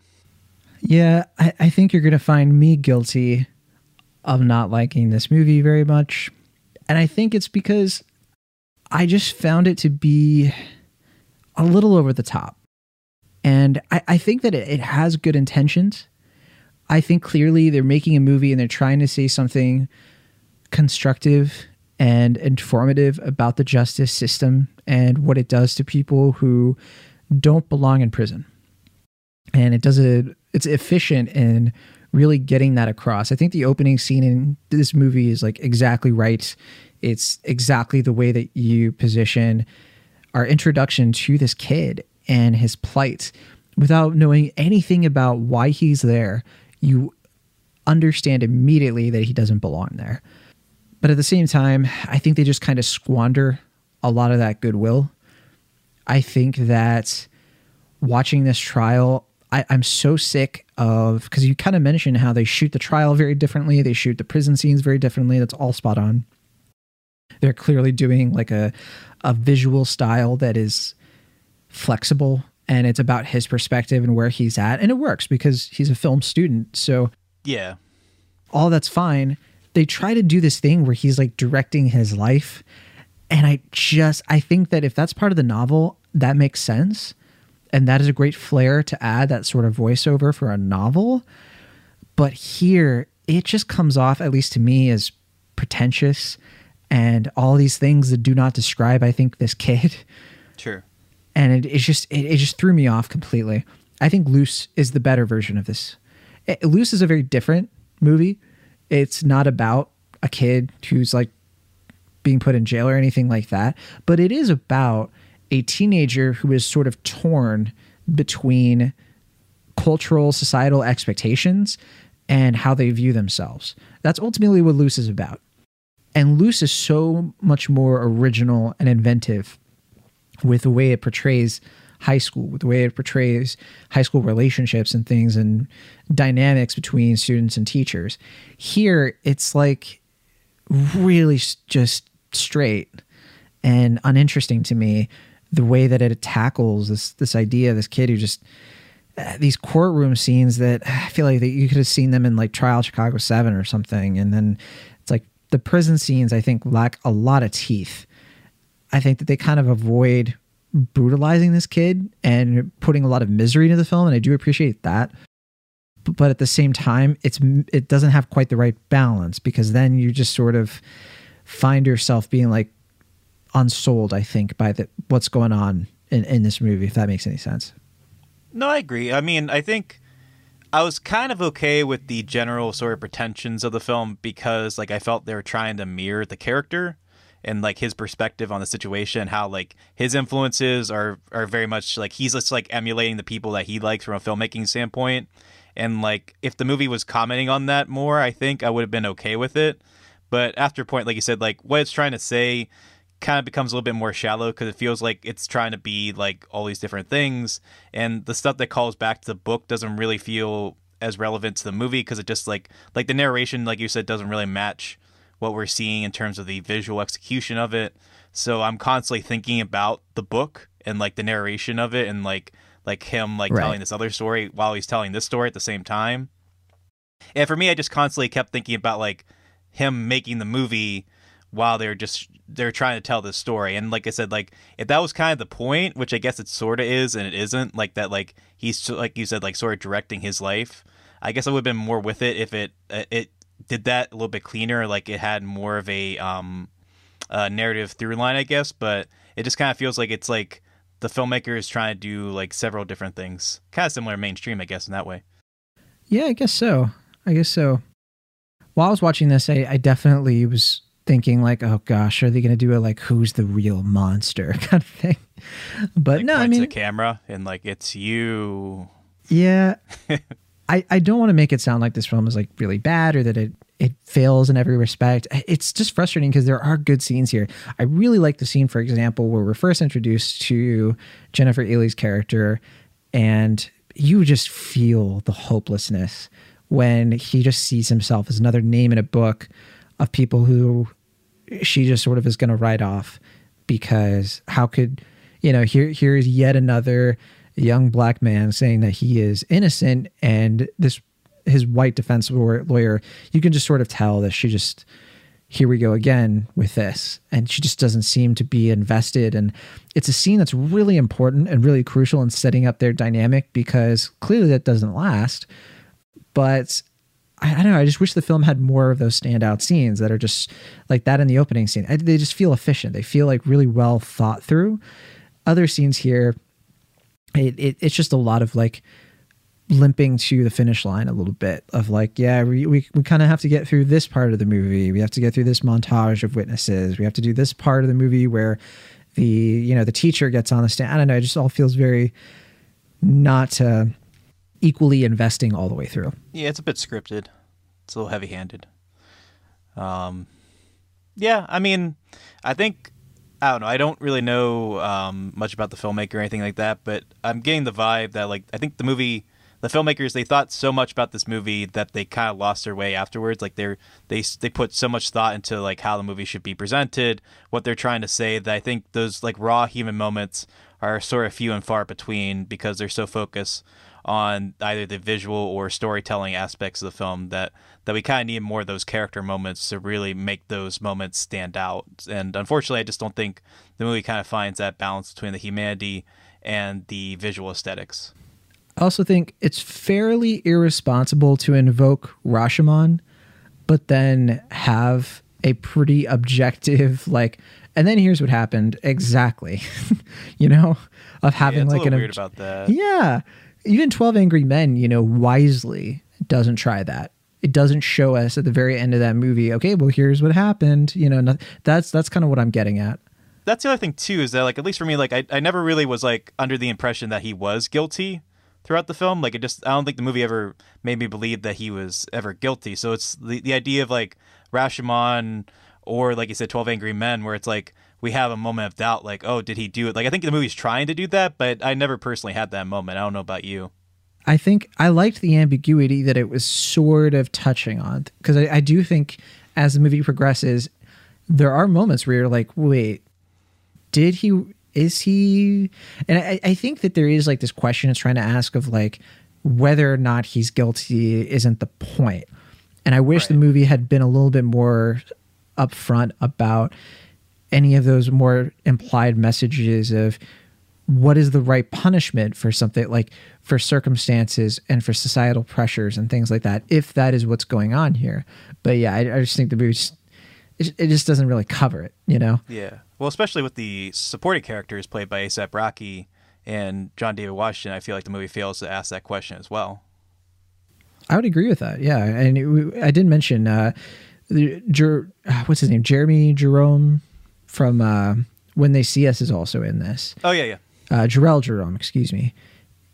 Yeah, I, I think you're going to find me guilty of not liking this movie very much. And I think it's because I just found it to be a little over the top. And I, I think that it, it has good intentions. I think clearly they're making a movie and they're trying to say something constructive and informative about the justice system and what it does to people who don't belong in prison. And it does a, it's efficient in really getting that across. I think the opening scene in this movie is like exactly right. It's exactly the way that you position our introduction to this kid and his plight without knowing anything about why he's there. You understand immediately that he doesn't belong there. But at the same time, I think they just kind of squander a lot of that goodwill. I think that watching this trial, I, I'm so sick of, because you kind of mentioned how they shoot the trial very differently. They shoot the prison scenes very differently. That's all spot on. They're clearly doing like a, a visual style that is flexible, and it's about his perspective and where he's at. And it works because he's a film student. So yeah, all that's fine. They try to do this thing where he's like directing his life. And I just, I think that if that's part of the novel, that makes sense. And that is a great flair to add, that sort of voiceover for a novel. But here it just comes off, at least to me, as pretentious and all these things that do not describe, I think, this kid. Sure. And it, it's just, it, it just threw me off completely. I think Loose is the better version of this. It, Loose is a very different movie. It's not about a kid who's like being put in jail or anything like that, but it is about a teenager who is sort of torn between cultural, societal expectations and how they view themselves. That's ultimately what Loose is about. And Loose is so much more original and inventive with the way it portrays high school, with the way it portrays high school relationships and things and dynamics between students and teachers. Here, it's like really just straight and uninteresting to me, the way that it tackles this this idea of this kid who just, uh, these courtroom scenes that I feel like that you could have seen them in like Trial Chicago seven or something. And then it's like the prison scenes, I think, lack a lot of teeth. I think that they kind of avoid brutalizing this kid and putting a lot of misery into the film, and I do appreciate that. But at the same time, it's it doesn't have quite the right balance, because then you just sort of find yourself being like unsold, I think, by the what's going on in, in this movie, if that makes any sense. No, I agree. I mean, I think I was kind of okay with the general sort of pretensions of the film, because like I felt they were trying to mirror the character and like his perspective on the situation, how like his influences are are very much like he's just like emulating the people that he likes from a filmmaking standpoint. And like if the movie was commenting on that more, I think I would have been okay with it. But after a point, like you said, like what it's trying to say kind of becomes a little bit more shallow, because it feels like it's trying to be like all these different things, and the stuff that calls back to the book doesn't really feel as relevant to the movie, because it just like like the narration, like you said, doesn't really match what we're seeing in terms of the visual execution of it. So I'm constantly thinking about the book and like the narration of it, and like like him like right. telling this other story while he's telling this story at the same time. And for me, I just constantly kept thinking about like him making the movie while they're just they're trying to tell this story. And like I said, like if that was kind of the point, which I guess it sort of is and it isn't, like that like he's like you said, like sort of directing his life, I guess I would have been more with it if it it did that a little bit cleaner, like it had more of a um uh narrative through line, I guess. But it just kind of feels like it's like the filmmaker is trying to do like several different things, kind of similar to Mainstream, I guess, in that way. Yeah, I guess so. I guess so. While I was watching this, I, I definitely was thinking like, oh gosh, are they going to do a like who's the real monster kind of thing? But like, no, I mean, the camera and like it's you. Yeah. I, I don't want to make it sound like this film is like really bad or that it, it fails in every respect. It's just frustrating because there are good scenes here. I really like the scene, for example, where we're first introduced to Jennifer Ely's character, and you just feel the hopelessness when he just sees himself as another name in a book of people who she just sort of is going to write off, because how could, you know, here here is yet another a young black man saying that he is innocent, and this his white defense lawyer, you can just sort of tell that she just, here we go again with this, and she just doesn't seem to be invested. And it's a scene that's really important and really crucial in setting up their dynamic, because clearly that doesn't last. But I, I don't know, I just wish the film had more of those standout scenes that are just like that in the opening scene. I, they just feel efficient. They feel like really well thought through. Other scenes here, it, it it's just a lot of like limping to the finish line a little bit of like, yeah, we we, we kind of have to get through this part of the movie. We have to get through this montage of witnesses. We have to do this part of the movie where the, you know, the teacher gets on the stand. I don't know. It just all feels very not uh, equally investing all the way through. Yeah, it's a bit scripted. It's a little heavy handed. Um, yeah, I mean, I think, I don't know. I don't really know um, much about the filmmaker or anything like that, but I'm getting the vibe that like, I think the movie, the filmmakers, they thought so much about this movie that they kind of lost their way afterwards. Like they're, they they put so much thought into like how the movie should be presented, what they're trying to say, that I think those like raw human moments are sort of few and far between, because they're so focused on either the visual or storytelling aspects of the film that that we kind of need more of those character moments to really make those moments stand out. And unfortunately, I just don't think the movie kind of finds that balance between the humanity and the visual aesthetics. I also think it's fairly irresponsible to invoke Rashomon, but then have a pretty objective, like, and then here's what happened exactly, you know, of having yeah, like an, weird about that. Yeah, even twelve Angry Men, you know, wisely doesn't try that. It doesn't show us at the very end of that movie, okay, well, here's what happened. You know, not, that's, that's kind of what I'm getting at. That's the other thing too, is that like, at least for me, like I, I never really was like under the impression that he was guilty throughout the film. Like it just, I don't think the movie ever made me believe that he was ever guilty. So it's the, the idea of like Rashomon or like you said, twelve Angry Men, where it's like, we have a moment of doubt, like, oh, did he do it? Like, I think the movie's trying to do that, but I never personally had that moment. I don't know about you. I think I liked the ambiguity that it was sort of touching on, because I, I do think as the movie progresses, there are moments where you're like, wait, did he, is he, and I, I think that there is like this question it's trying to ask of like whether or not he's guilty isn't the point. And I wish right. the movie had been a little bit more upfront about any of those more implied messages of what is the right punishment for something, like for circumstances and for societal pressures and things like that, if that is what's going on here. But yeah, I, I just think the movie just, it, it just doesn't really cover it, you know? Yeah. Well, especially with the supporting characters played by A$AP Rocky and John David Washington, I feel like the movie fails to ask that question as well. I would agree with that. Yeah. And it, I did mention, uh, the, Jer, what's his name? Jeremy Jerome from uh, When They See Us is also in this. Oh, yeah, yeah. Uh, Jarrell Jerome, excuse me.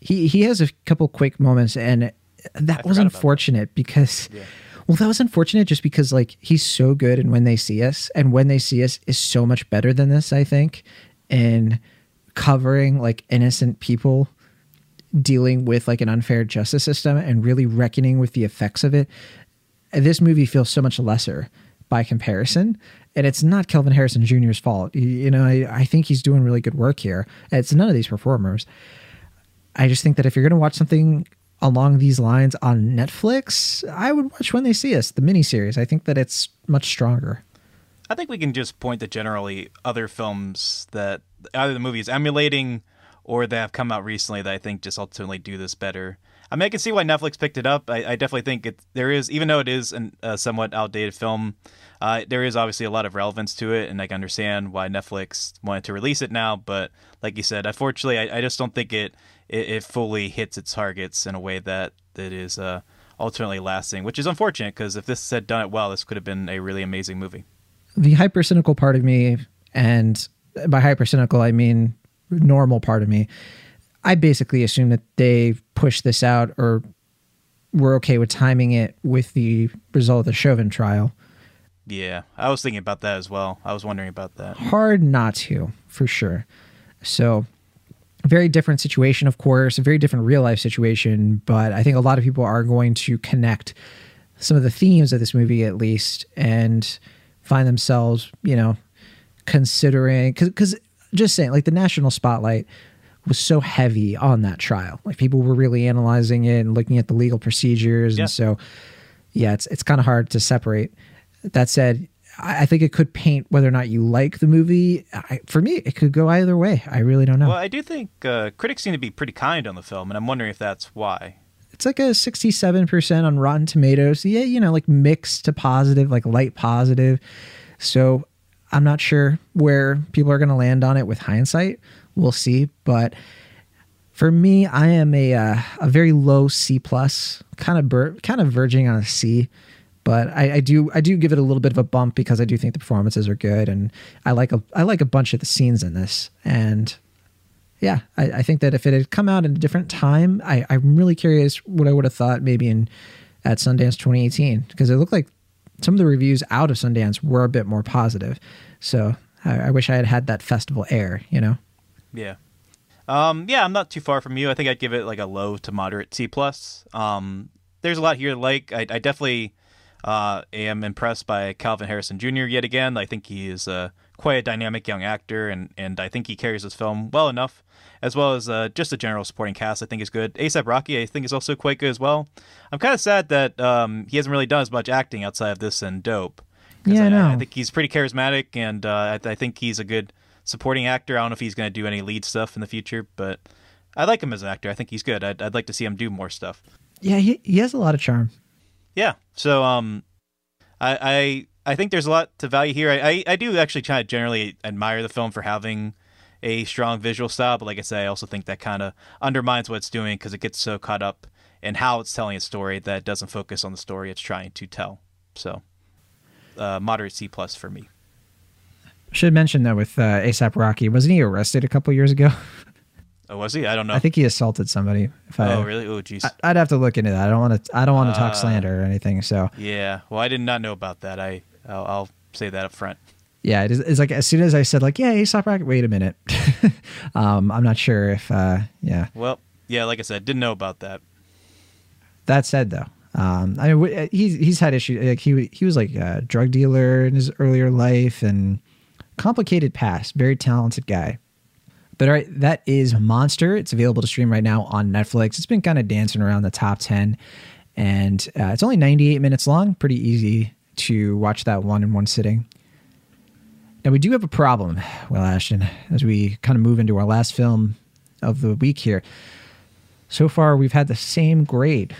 He, he has a couple quick moments, and that I was unfortunate that. because... Yeah. Well, that was unfortunate just because, like, he's so good in When They See Us, and When They See Us is so much better than this, I think, in covering, like, innocent people dealing with, like, an unfair justice system and really reckoning with the effects of it. This movie feels so much lesser by comparison, and it's not Kelvin Harrison Junior's fault. You know, I, I think he's doing really good work here. It's none of these performers. I just think that if you're going to watch something along these lines on Netflix, I would watch When They See Us, the miniseries. I think that it's much stronger. I think we can just point to generally other films that either the movie is emulating or that have come out recently that I think just ultimately do this better. I mean, I can see why Netflix picked it up. I, I definitely think it, there is, even though it is a uh, somewhat outdated film, uh, there is obviously a lot of relevance to it, and I can understand why Netflix wanted to release it now. But like you said, unfortunately, I, I just don't think it, it, it fully hits its targets in a way that, that is uh, ultimately lasting, which is unfortunate, because if this had done it well, this could have been a really amazing movie. The hypercynical part of me, and by hypercynical, I mean normal part of me, I basically assume that they pushed this out or were okay with timing it with the result of the Chauvin trial. Yeah, I was thinking about that as well. I was wondering about that. Hard not to, for sure. So very different situation, of course, a very different real life situation. But I think a lot of people are going to connect some of the themes of this movie, at least, and find themselves, you know, considering, because just saying, like, the national spotlight was so heavy on that trial. Like, people were really analyzing it and looking at the legal procedures. Yeah. And so, yeah, it's, it's kind of hard to separate. That said, I think it could paint whether or not you like the movie. I, for me, it could go either way. I really don't know. Well, I do think uh, critics seem to be pretty kind on the film, and I'm wondering if that's why. It's like a sixty-seven percent on Rotten Tomatoes. Yeah, you know, like mixed to positive, like light positive. So I'm not sure where people are going to land on it with hindsight. We'll see. But for me, I am a uh, a very low C plus, kind of bur kind of verging on a C. But I, I do I do give it a little bit of a bump because I do think the performances are good, and I like a I like a bunch of the scenes in this. And yeah, I, I think that if it had come out at a different time, I, I'm really curious what I would have thought maybe in at Sundance twenty eighteen, because it looked like some of the reviews out of Sundance were a bit more positive. So I, I wish I had had that festival air, you know? Yeah. Um, yeah, I'm not too far from you. I think I'd give it like a low to moderate C plus. Um, there's a lot here to like. I, I definitely uh, am impressed by Calvin Harrison Junior yet again. I think he is uh, quite a dynamic young actor, and, and I think he carries this film well enough, as well as uh, just the general supporting cast I think is good. A$AP Rocky I think is also quite good as well. I'm kind of sad that um, he hasn't really done as much acting outside of this and Dope. Yeah, I, no. I think he's pretty charismatic, and uh, I, th I think he's a good supporting actor. I don't know if he's going to do any lead stuff in the future, but I like him as an actor. I think he's good. I'd, I'd like to see him do more stuff. Yeah, he, he has a lot of charm. Yeah, so um, I, I I think there's a lot to value here. I, I, I do actually try to generally admire the film for having a strong visual style, but like I say, I also think that kind of undermines what it's doing because it gets so caught up in how it's telling its story that it doesn't focus on the story it's trying to tell. So uh, moderate C plus for me. Should mention that with uh, A$AP Rocky, wasn't he arrested a couple years ago? Oh, was he? I don't know. I think he assaulted somebody. If oh, I, really? Oh, jeez. I'd have to look into that. I don't want to. I don't want to uh, talk slander or anything. So yeah. Well, I did not know about that. I I'll, I'll say that up front. Yeah, it is, it's like as soon as I said, like, yeah, A$AP Rocky, wait a minute. um, I'm not sure if, uh, yeah. Well, yeah, like I said, didn't know about that. That said, though, um, I mean, he's he's had issues. Like he he was like a drug dealer in his earlier life and complicated past. Very talented guy. But all right, that is Monster. It's available to stream right now on Netflix. It's been kind of dancing around the top ten, and uh, it's only ninety-eight minutes long. Pretty easy to watch that one in one sitting. Now, we do have a problem, Will Ashton, as we kind of move into our last film of the week here. So far, we've had the same grade.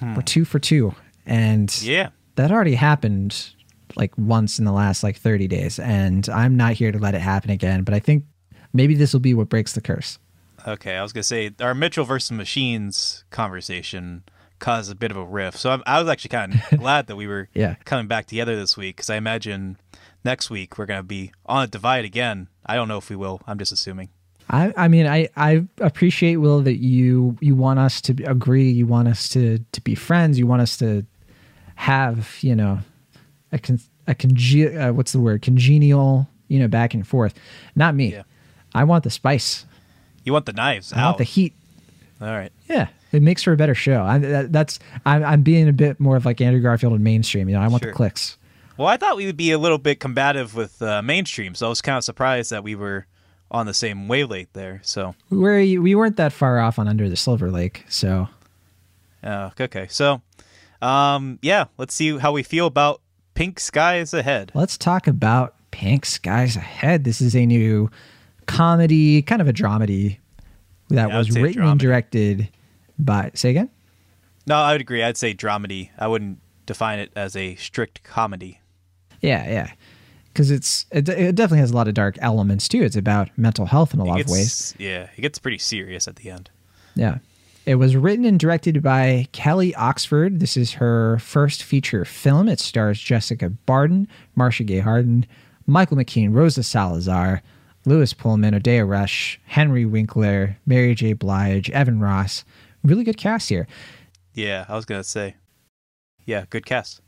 Hmm. We're two for two. And yeah, that already happened like once in the last like thirty days. And I'm not here to let it happen again. But I think maybe this will be what breaks the curse. Okay, I was going to say, our Mitchell versus Machines conversation caused a bit of a riff. So I'm, I was actually kind of glad that we were yeah. coming back together this week, because I imagine next week we're going to be on a divide again. I don't know if we will. I'm just assuming. I, I mean, I, I appreciate, Will, that you you want us to agree. You want us to to be friends. You want us to have, you know, a con a conge uh, what's the word? Congenial, you know, back and forth. Not me. Yeah. I want the spice. You want the knives. I Ow. want the heat. All right. Yeah. It makes for a better show. I, that, that's I'm, I'm being a bit more of like Andrew Garfield and Mainstream. You know, I want sure. the clicks. Well, I thought we would be a little bit combative with uh, Mainstream, so I was kind of surprised that we were on the same wavelength there. So we were, we weren't that far off on Under the Silver Lake. So, uh, okay, so um, yeah, let's see how we feel about Pink Skies Ahead. Let's talk about Pink Skies Ahead. This is a new comedy, kind of a dramedy, that yeah, was written and directed by. Say again? No, I would agree. I'd say dramedy. I wouldn't define it as a strict comedy. Yeah, yeah, because it's it, it definitely has a lot of dark elements too. It's about mental health in a lot of ways. Yeah, it gets pretty serious at the end. Yeah, it was written and directed by Kelly Oxford. This is her first feature film. It stars Jessica Barden, Marcia Gay Harden, Michael McKean, Rosa Salazar, Lewis Pullman, Odeya Rush, Henry Winkler, Mary J. Blige, Evan Ross. Really good cast here. Yeah, I was gonna say. Yeah, good cast.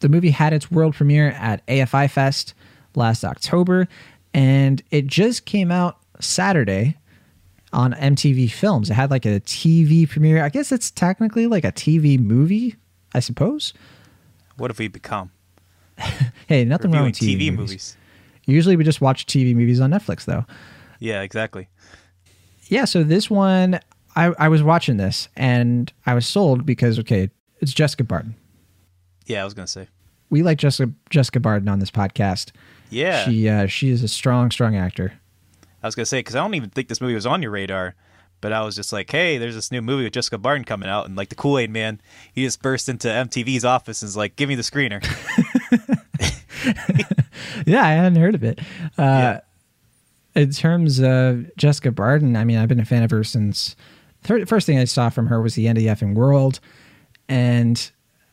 The movie had its world premiere at A F I Fest last October, and it just came out Saturday on M T V Films. It had like a T V premiere. I guess it's technically like a T V movie, I suppose. What have we become? Hey, nothing wrong with T V, T V movies. movies. Usually we just watch T V movies on Netflix, though. Yeah, exactly. Yeah, so this one, I, I was watching this and I was sold because, okay, it's Jessica Barden. Yeah, I was going to say. We like Jessica, Jessica Barden on this podcast. Yeah. She, uh, she is a strong, strong actor. I was going to say, because I don't even think this movie was on your radar, but I was just like, hey, there's this new movie with Jessica Barden coming out, and like the Kool-Aid Man, he just burst into M T V's office and is like, give me the screener. Yeah, I hadn't heard of it. Uh, yeah. In terms of Jessica Barden, I mean, I've been a fan of her since... The first thing I saw from her was The End of the Effing World. And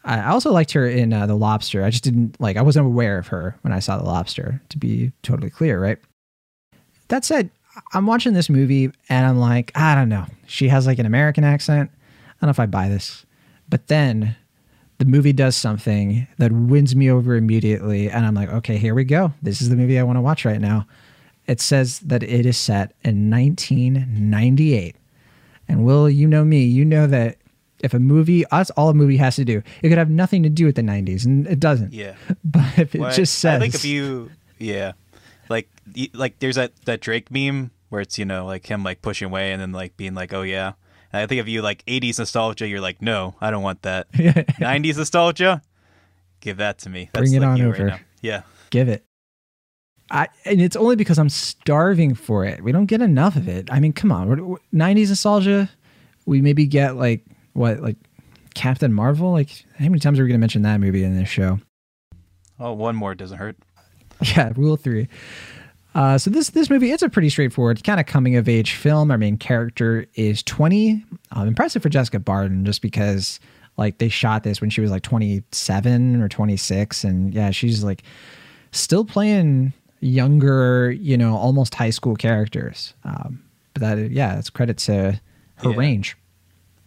I also liked her in uh, The Lobster. I just didn't... like. I wasn't aware of her when I saw The Lobster, to be totally clear, right? That said, I'm watching this movie, and I'm like, I don't know. She has like an American accent. I don't know if I buy this. But then the movie does something that wins me over immediately, and I'm like, okay, here we go. This is the movie I want to watch right now. It says that it is set in nineteen ninety-eight. And Will, you know me, you know that if a movie, that's all a movie has to do. It could have nothing to do with the nineties, and it doesn't. Yeah. But if it well, just says... I think if you... Yeah. Like, like there's that, that Drake meme where it's, you know, like him like pushing away and then like being like, oh, yeah. And I think if you like eighties nostalgia, you're like, no, I don't want that. nineties nostalgia? Give that to me. That's Bring it like on you over. Right now. Yeah. Give it. I, and it's only because I'm starving for it. We don't get enough of it. I mean, come on. We're, we're, nineties nostalgia, we maybe get like, what, like Captain Marvel? Like, how many times are we going to mention that movie in this show? Oh, one more doesn't hurt. Yeah, rule three. Uh, so this this movie, it's a pretty straightforward kind of coming-of-age film. Our main character is twenty. Um, impressive for Jessica Barden just because, like, they shot this when she was, like, twenty-seven or twenty-six. And, yeah, she's, like, still playing... younger, you know, almost high school characters. Um, but that, yeah, it's credit to her yeah. range.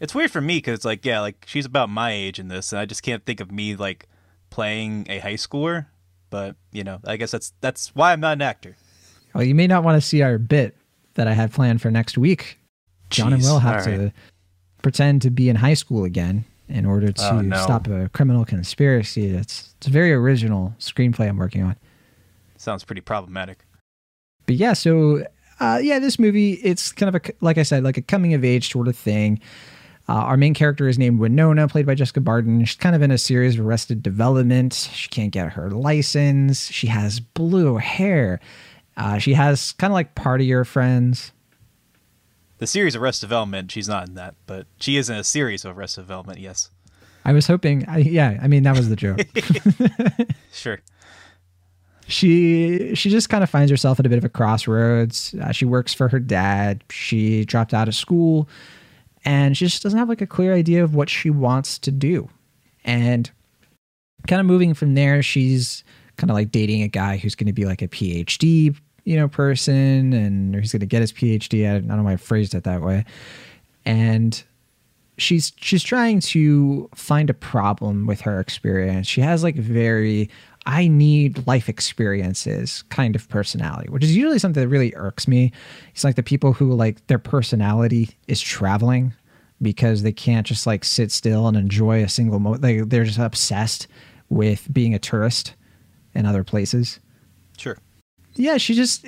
It's weird for me because, like, yeah, like she's about my age in this, and I just can't think of me like playing a high schooler. But you know, I guess that's that's why I'm not an actor. Well, you may not want to see our bit that I had planned for next week. John Jeez, and Will have right. to pretend to be in high school again in order to oh, no. stop a criminal conspiracy. That's it's a very original screenplay I'm working on. Sounds pretty problematic. But yeah, so uh, yeah, this movie, it's kind of a, like I said, like a coming of age sort of thing. Uh, our main character is named Winona, played by Jessica Barden. She's kind of in a series of arrested development. She can't get her license. She has blue hair. Uh, she has kind of like partier friends. The series of Arrested Development, she's not in that, but she is in a series of Arrested Development, yes. I was hoping, I, yeah, I mean, that was the joke. Sure. She she just kind of finds herself at a bit of a crossroads. Uh, she works for her dad. She dropped out of school, and she just doesn't have like a clear idea of what she wants to do. And kind of moving from there, she's kind of like dating a guy who's going to be like a P H D, you know, person, and he's going to get his P H D. I don't know why I phrased it that way. And she's she's trying to find a problem with her experience. She has like very I need life experiences kind of personality, which is usually something that really irks me. It's like the people who like their personality is traveling because they can't just like sit still and enjoy a single moment. They, they're just obsessed with being a tourist in other places. Sure. Yeah. She just,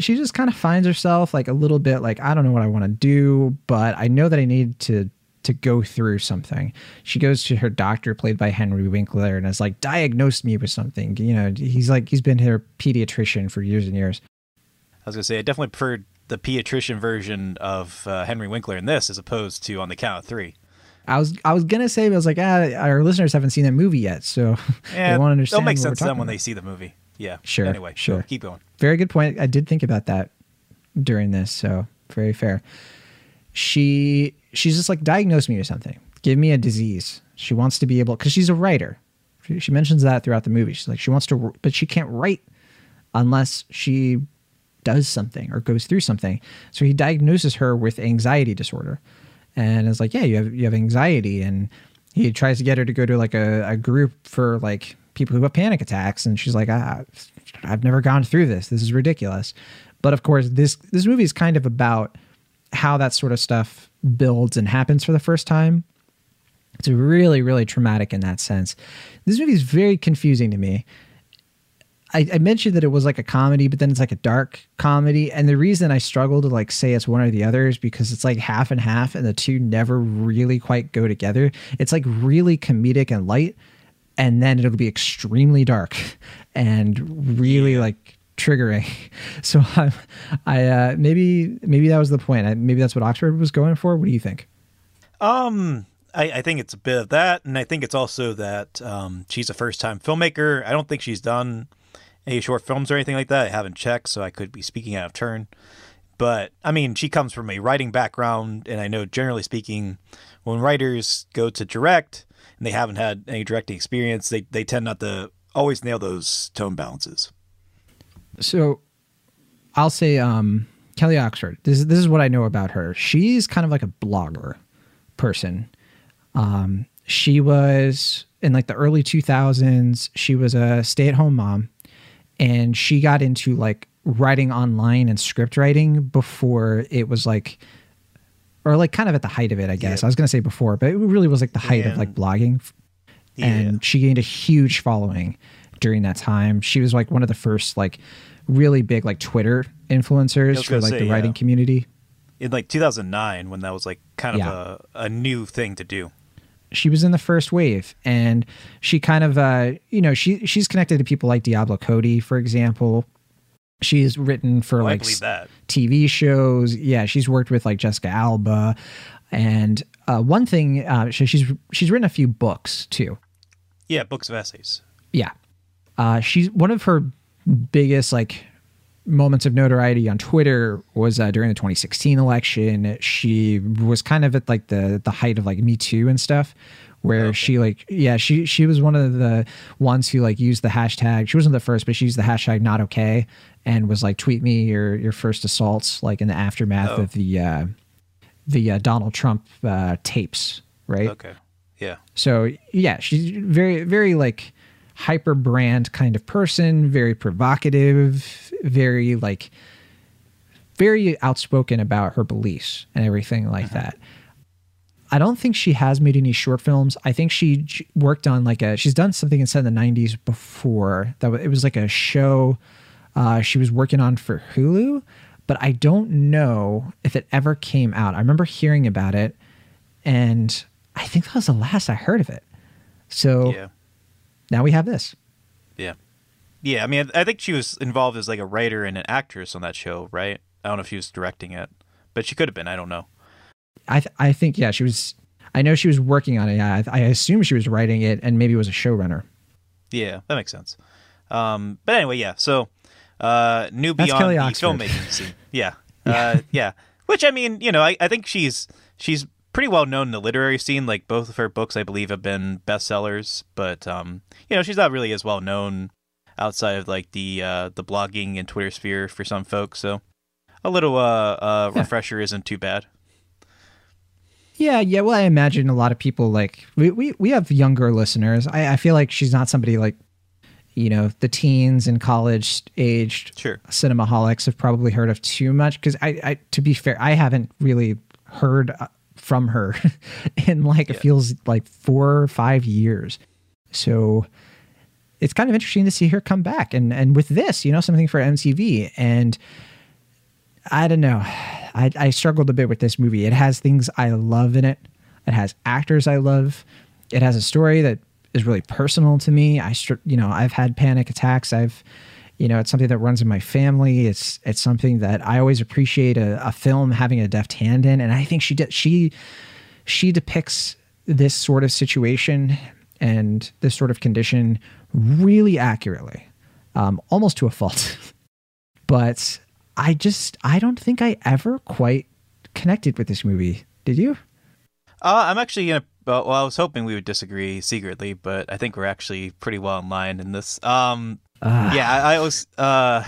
she just kind of finds herself like a little bit like, I don't know what I want to do, but I know that I need to to go through something. She goes to her doctor, played by Henry Winkler, and is like, diagnosed me with something. You know, he's like, he's been her pediatrician for years and years. I was going to say, I definitely preferred the pediatrician version of uh, Henry Winkler in this as opposed to On the Count of Three. I was I was going to say, but I was like, ah, our listeners haven't seen that movie yet, so yeah, they won't understand it'll make sense to them when about. They see the movie. Yeah, sure. Anyway, sure. Keep going. Very good point. I did think about that during this, so very fair. She... She's just like, diagnose me with something. Give me a disease. She wants to be able, because she's a writer. She, she mentions that throughout the movie. She's like, she wants to, but she can't write unless she does something or goes through something. So he diagnoses her with anxiety disorder. And it's like, yeah, you have you have anxiety. And he tries to get her to go to like a, a group for like people who have panic attacks. And she's like, ah, I've never gone through this. This is ridiculous. But of course, this this movie is kind of about how that sort of stuff builds and happens for the first time. It's really, really traumatic in that sense. This movie is very confusing to me. I, I mentioned that it was like a comedy, but then it's like a dark comedy. And the reason I struggle to like say it's one or the other is because it's like half and half and the two never really quite go together. It's like really comedic and light, and then it'll be extremely dark and really like triggering. So I, I uh, maybe, maybe that was the point. Maybe that's what Oxford was going for. What do you think? Um, I, I think it's a bit of that. And I think it's also that um, she's a first time filmmaker. I don't think she's done any short films or anything like that. I haven't checked, so I could be speaking out of turn. But I mean, she comes from a writing background. And I know, generally speaking, when writers go to direct and they haven't had any directing experience, they, they tend not to always nail those tone balances. So I'll say um, Kelly Oxford, this, this is what I know about her. She's kind of like a blogger person. Um, she was in like the early two thousands, she was a stay-at-home mom, and she got into like writing online and script writing before it was like, or like kind of at the height of it, I guess. Yeah. I was going to say before, but it really was like the height yeah. of like blogging. Yeah. And she gained a huge following during that time. She was like one of the first like really big like Twitter influencers for like say, the yeah. writing community. In like two thousand nine, when that was like kind of yeah. a, a new thing to do. She was in the first wave, and she kind of, uh, you know, she she's connected to people like Diablo Cody, for example. She's written for oh, like T V shows. Yeah, she's worked with like Jessica Alba, and uh, one thing, uh, she, she's she's written a few books too. Yeah, books of essays. Yeah, uh, she's one of her biggest like moments of notoriety on Twitter was uh, during the twenty sixteen election. She was kind of at like the the height of like Me Too and stuff, where okay. she like yeah she she was one of the ones who like used the hashtag. She wasn't the first, but she used the hashtag not okay, and was like, tweet me your your first assaults, like in the aftermath oh. of the uh the uh, Donald Trump uh tapes, right? Okay. Yeah. So yeah, she's very very like hyper brand kind of person, very provocative, very like very outspoken about her beliefs and everything like uh-huh. that. I don't think she has made any short films. I think she worked on like a, she's done something inside the nineties before that. It was like a show uh, she was working on for Hulu, but I don't know if it ever came out. I remember hearing about it, and I think that was the last I heard of it. So yeah. Now we have this. Yeah. Yeah. I mean, I think she was involved as like a writer and an actress on that show, right? I don't know if she was directing it, but she could have been. I don't know. I th I think, yeah, she was, I know she was working on it. I, I assume she was writing it and maybe was a showrunner. Yeah, that makes sense. Um, but anyway, yeah. So uh, new beyond the filmmaking scene. Yeah. Yeah. Uh, yeah. Which, I mean, you know, I, I think she's, she's pretty well known in the literary scene. Like both of her books, I believe, have been bestsellers, but um, you know, she's not really as well known outside of like the uh, the blogging and Twitter sphere for some folks. So a little uh, uh, yeah. refresher isn't too bad. Yeah, yeah. Well, I imagine a lot of people like we we, we have younger listeners. I, I feel like she's not somebody like, you know, the teens and college aged sure. Cinemaholics have probably heard of too much, because I, I to be fair, I haven't really heard Uh, from her in like yeah. it feels like four or five years. So it's kind of interesting to see her come back and and with this, you know, something for M T V. And I don't know, I, I struggled a bit with this movie. It has things I love in it. It has actors I love. It has a story that is really personal to me. I you know, I've had panic attacks. I've you know, it's something that runs in my family. It's it's something that I always appreciate a, a film having a deft hand in. And I think she did, she she depicts this sort of situation and this sort of condition really accurately, um, almost to a fault. But I just I don't think I ever quite connected with this movie. Did you? Uh, I'm actually gonna. Well, I was hoping we would disagree secretly, but I think we're actually pretty well in line in this. Um, Uh. Yeah, I, I was uh,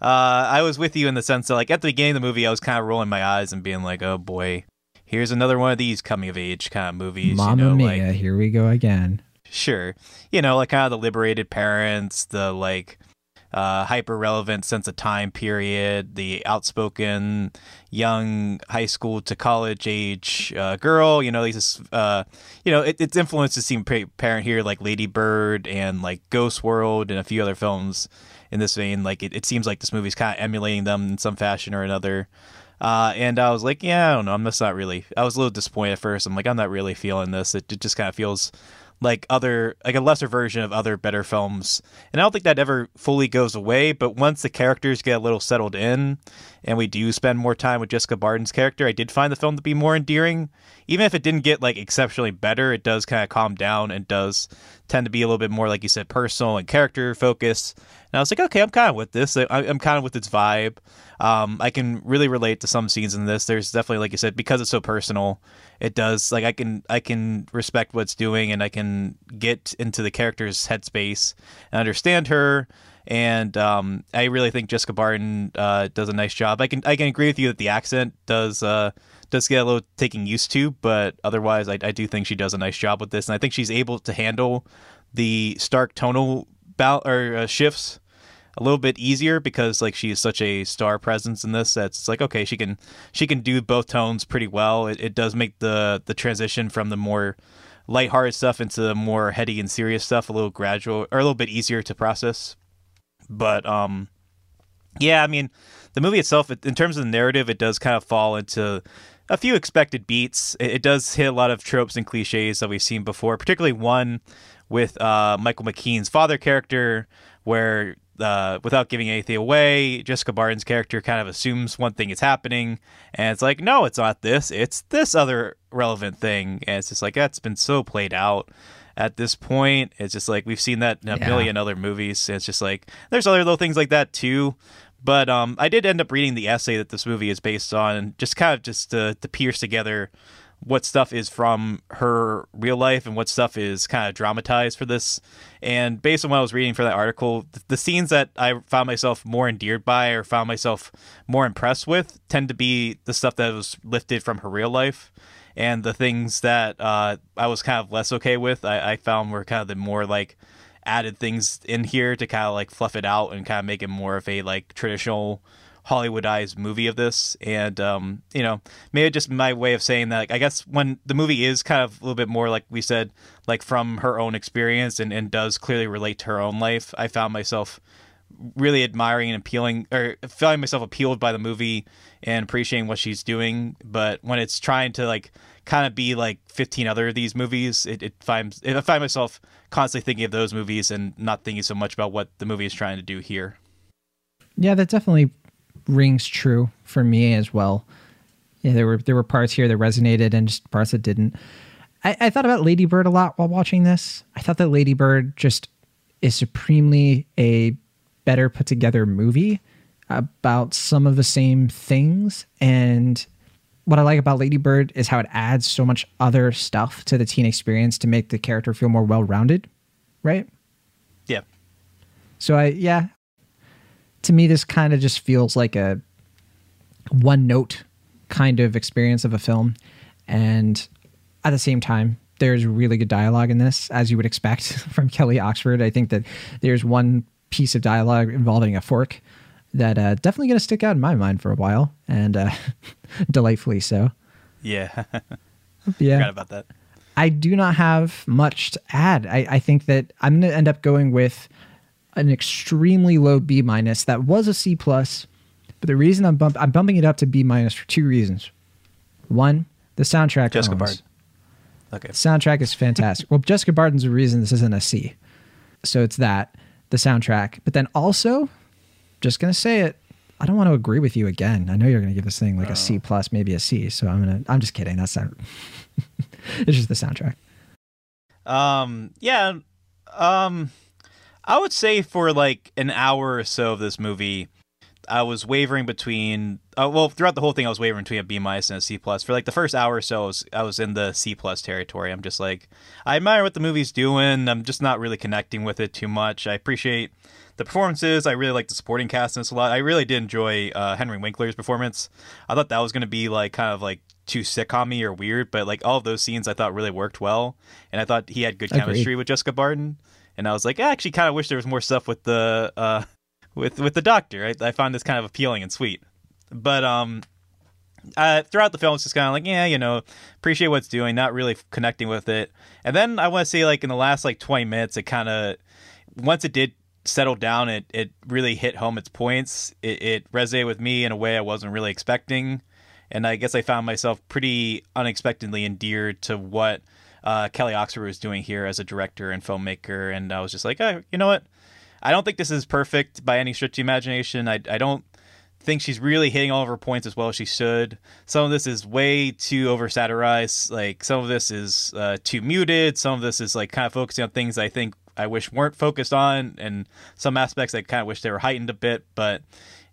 uh, I was with you in the sense that, like, at the beginning of the movie, I was kind of rolling my eyes and being like, "Oh boy, here's another one of these coming of age kind of movies." Mamma you know, mia, like, here we go again. Sure, you know, like kind of the liberated parents, the like uh, hyper-relevant sense of time period, the outspoken young high school to college age uh, girl. You know, these, uh, you know, it, its influences seem apparent here, like Lady Bird and like Ghost World and a few other films in this vein. Like, it, it seems like this movie's kind of emulating them in some fashion or another. Uh, and I was like, yeah, I don't know. I'm just not really, I was a little disappointed at first. I'm like, I'm not really feeling this. It, it just kind of feels like other, like a lesser version of other better films. And I don't think that ever fully goes away. But once the characters get a little settled in and we do spend more time with Jessica Barden's character, I did find the film to be more endearing. Even if it didn't get like exceptionally better, it does kind of calm down and does tend to be a little bit more, like you said, personal and character focused. And I was like, okay, I'm kind of with this. I, I'm kind of with its vibe. Um, I can really relate to some scenes in this. There's definitely, like you said, because it's so personal, it does, like, I can I can respect what it's doing, and I can get into the character's headspace and understand her. And um, I really think Jessica Barden uh, does a nice job. I can I can agree with you that the accent does uh, does get a little taking used to, but otherwise, I, I do think she does a nice job with this, and I think she's able to handle the stark tonal bow- or uh, shifts a little bit easier, because like she is such a star presence in this. That's like, okay, she can she can do both tones pretty well. It, it does make the the transition from the more lighthearted stuff into the more heady and serious stuff a little gradual, or a little bit easier to process. But um, yeah, I mean, the movie itself, it, in terms of the narrative, it does kind of fall into a few expected beats. It, it does hit a lot of tropes and cliches that we've seen before, particularly one with uh, Michael McKean's father character, where Uh, without giving anything away, Jessica Barden's character kind of assumes one thing is happening, and it's like, no, it's not this, it's this other relevant thing. And it's just like, that's been so played out at this point. It's just like, we've seen that in a yeah. million other movies. It's just like, there's other little things like that too. But um, I did end up reading the essay that this movie is based on, and just kind of just to, to piece together what stuff is from her real life and what stuff is kind of dramatized for this. And based on what I was reading for that article, the, the scenes that I found myself more endeared by or found myself more impressed with tend to be the stuff that was lifted from her real life. And the things that uh, I was kind of less okay with, I, I found were kind of the more like added things in here to kind of like fluff it out and kind of make it more of a like traditional Hollywoodized movie of this. And um you know, maybe just my way of saying that, like, I guess when the movie is kind of a little bit more, like we said, like from her own experience and, and does clearly relate to her own life, I found myself really admiring and appealing, or feeling myself appealed by the movie and appreciating what she's doing. But when it's trying to like kind of be like fifteen other of these movies, it, it finds it, I find myself constantly thinking of those movies and not thinking so much about what the movie is trying to do here. Yeah, that definitely rings true for me as well. Yeah, there were there were parts here that resonated and just parts that didn't. I, I thought about Lady Bird a lot while watching this. I thought that Lady Bird just is supremely a better put together movie about some of the same things. And what I like about Lady Bird is how it adds so much other stuff to the teen experience to make the character feel more well rounded, right? Yeah. So I yeah. To me, this kind of just feels like a one note kind of experience of a film. And at the same time, there's really good dialogue in this, as you would expect from Kelly Oxford. I think that there's one piece of dialogue involving a fork that uh, definitely going to stick out in my mind for a while, and uh, delightfully so. Yeah. Yeah. Forgot about that. I do not have much to add. I, I think that I'm going to end up going with an extremely low B minus. That was a C plus, but the reason I'm, bump- I'm bumping it up to B minus for two reasons. One, the soundtrack. Jessica Barden. Okay. The soundtrack is fantastic. Well, Jessica Barden's the reason this isn't a C. So it's that, the soundtrack. But then also, just going to say it, I don't want to agree with you again. I know you're going to give this thing like oh. a C plus, maybe a C. So I'm going to, I'm just kidding. That's not, it's just the soundtrack. Um, yeah. Um, I would say for like an hour or so of this movie, I was wavering between, uh, well, throughout the whole thing, I was wavering between a B minus and a C plus. For like the first hour or so, I was, I was in the C plus territory. I'm just like, I admire what the movie's doing. I'm just not really connecting with it too much. I appreciate the performances. I really like the supporting cast in this a lot. I really did enjoy uh, Henry Winkler's performance. I thought that was going to be like kind of like too sitcom-y or weird, but like all of those scenes I thought really worked well. And I thought he had good chemistry Agreed. With Jessica Barden. And I was like, I actually kind of wish there was more stuff with the uh, with with the doctor. I, I found this kind of appealing and sweet. But um, uh, throughout the film, it's just kind of like, yeah, you know, appreciate what's doing, not really connecting with it. And then I want to say, like, in the last, like, twenty minutes, it kind of, once it did settle down, it, it really hit home its points. It, it resonated with me in a way I wasn't really expecting. And I guess I found myself pretty unexpectedly endeared to what uh, Kelly Oxford was doing here as a director and filmmaker. And I was just like, oh, you know what? I don't think this is perfect by any stretch of the imagination. I, I don't think she's really hitting all of her points as well as she should. Some of this is way too over-satirized. Like, some of this is uh, too muted. Some of this is, like, kind of focusing on things I think I wish weren't focused on. And some aspects I kind of wish they were heightened a bit. But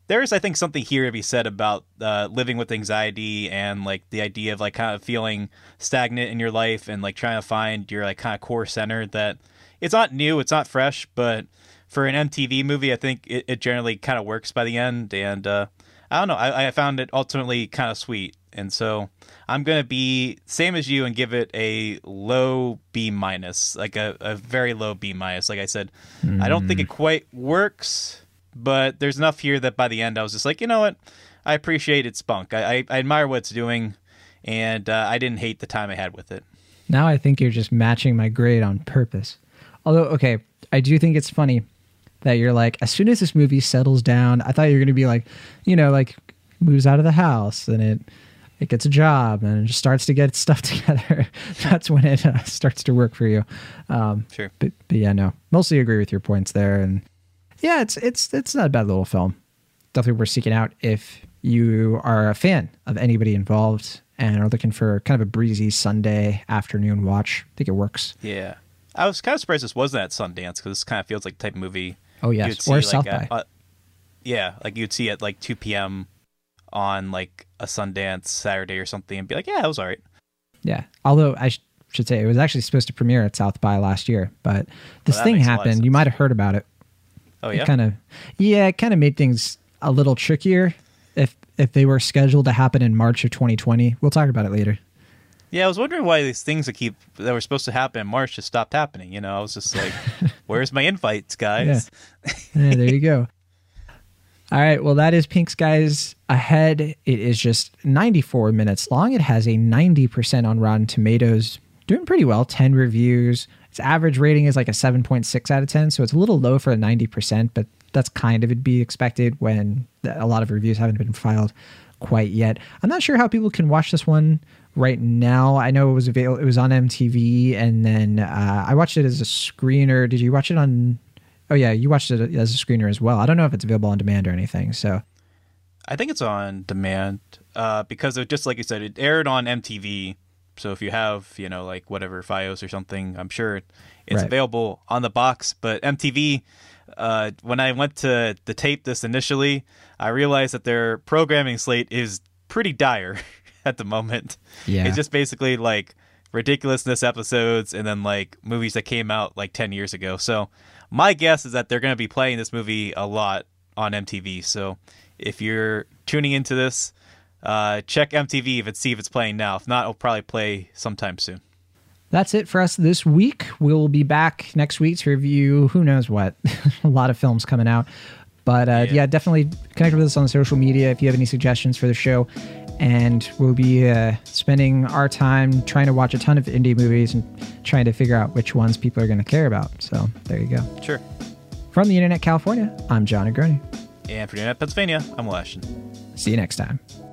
there is, I think, something here to be said about uh, living with anxiety and, like, the idea of, like, kind of feeling stagnant in your life and, like, trying to find your, like, kind of core center. That it's not new, it's not fresh, but for an M T V movie, I think it, it generally kind of works by the end. And uh, I don't know, I, I found it ultimately kind of sweet. And so I'm going to be same as you and give it a low B minus, like a, a very low B minus. Like I said, mm. I don't think it quite works, but there's enough here that by the end I was just like, you know what? I appreciate its spunk. I, I, I admire what it's doing, and uh, I didn't hate the time I had with it. Now I think you're just matching my grade on purpose. Although, okay, I do think it's funny that you're like, as soon as this movie settles down, I thought you were going to be like, you know, like moves out of the house and it it gets a job and it just starts to get stuff together. That's when it uh, starts to work for you. Um, sure. But, but yeah, no, mostly agree with your points there. And yeah, it's it's it's not a bad little film. Definitely worth seeking out if you are a fan of anybody involved and are looking for kind of a breezy Sunday afternoon watch. I think it works. Yeah. I was kind of surprised this wasn't at Sundance, because this kind of feels like the type of movie. Oh, yes. Or like South a, by. Uh, yeah. Like you'd see at like two p m on like a Sundance Saturday or something and be like, yeah, it was all right. Yeah. Although I sh should say it was actually supposed to premiere at South by last year, but this well, thing happened. You might have heard about it. Oh yeah. It kind of, yeah, it kind of made things a little trickier if if they were scheduled to happen in March of twenty twenty. We'll talk about it later. Yeah, I was wondering why these things that keep that were supposed to happen in March just stopped happening. You know, I was just like, "Where's my invites, guys?" Yeah. Yeah, there you go. All right, well, that is Pink Skies Ahead. It is just ninety-four minutes long. It has a ninety percent on Rotten Tomatoes. Doing pretty well. ten reviews. Its average rating is like a seven point six out of ten, so it's a little low for a ninety percent, but that's kind of would be expected when a lot of reviews haven't been filed quite yet. I'm not sure how people can watch this one right now. I know it was available. It was on M T V, and then uh, I watched it as a screener. Did you watch it on? Oh yeah, you watched it as a screener as well. I don't know if it's available on demand or anything. So I think it's on demand uh, because it just like you said, it aired on M T V. So if you have, you know, like whatever Fios or something, I'm sure it's right. available on the box. But M T V, uh, when I went to, to tape this initially, I realized that their programming slate is pretty dire at the moment. Yeah. It's just basically like ridiculousness episodes and then like movies that came out like ten years ago. So my guess is that they're going to be playing this movie a lot on M T V. So if you're tuning into this, Uh, check M T V if it's, see if it's playing now. If not, it'll probably play sometime soon. That's it for us this week. We'll be back next week to review who knows what. A lot of films coming out. But uh, yeah. yeah, definitely connect with us on social media if you have any suggestions for the show. And we'll be uh, spending our time trying to watch a ton of indie movies and trying to figure out which ones people are going to care about. So there you go. Sure. From the Internet California, I'm John Agroni. And from the Internet Pennsylvania, I'm Will Ashton. See you next time.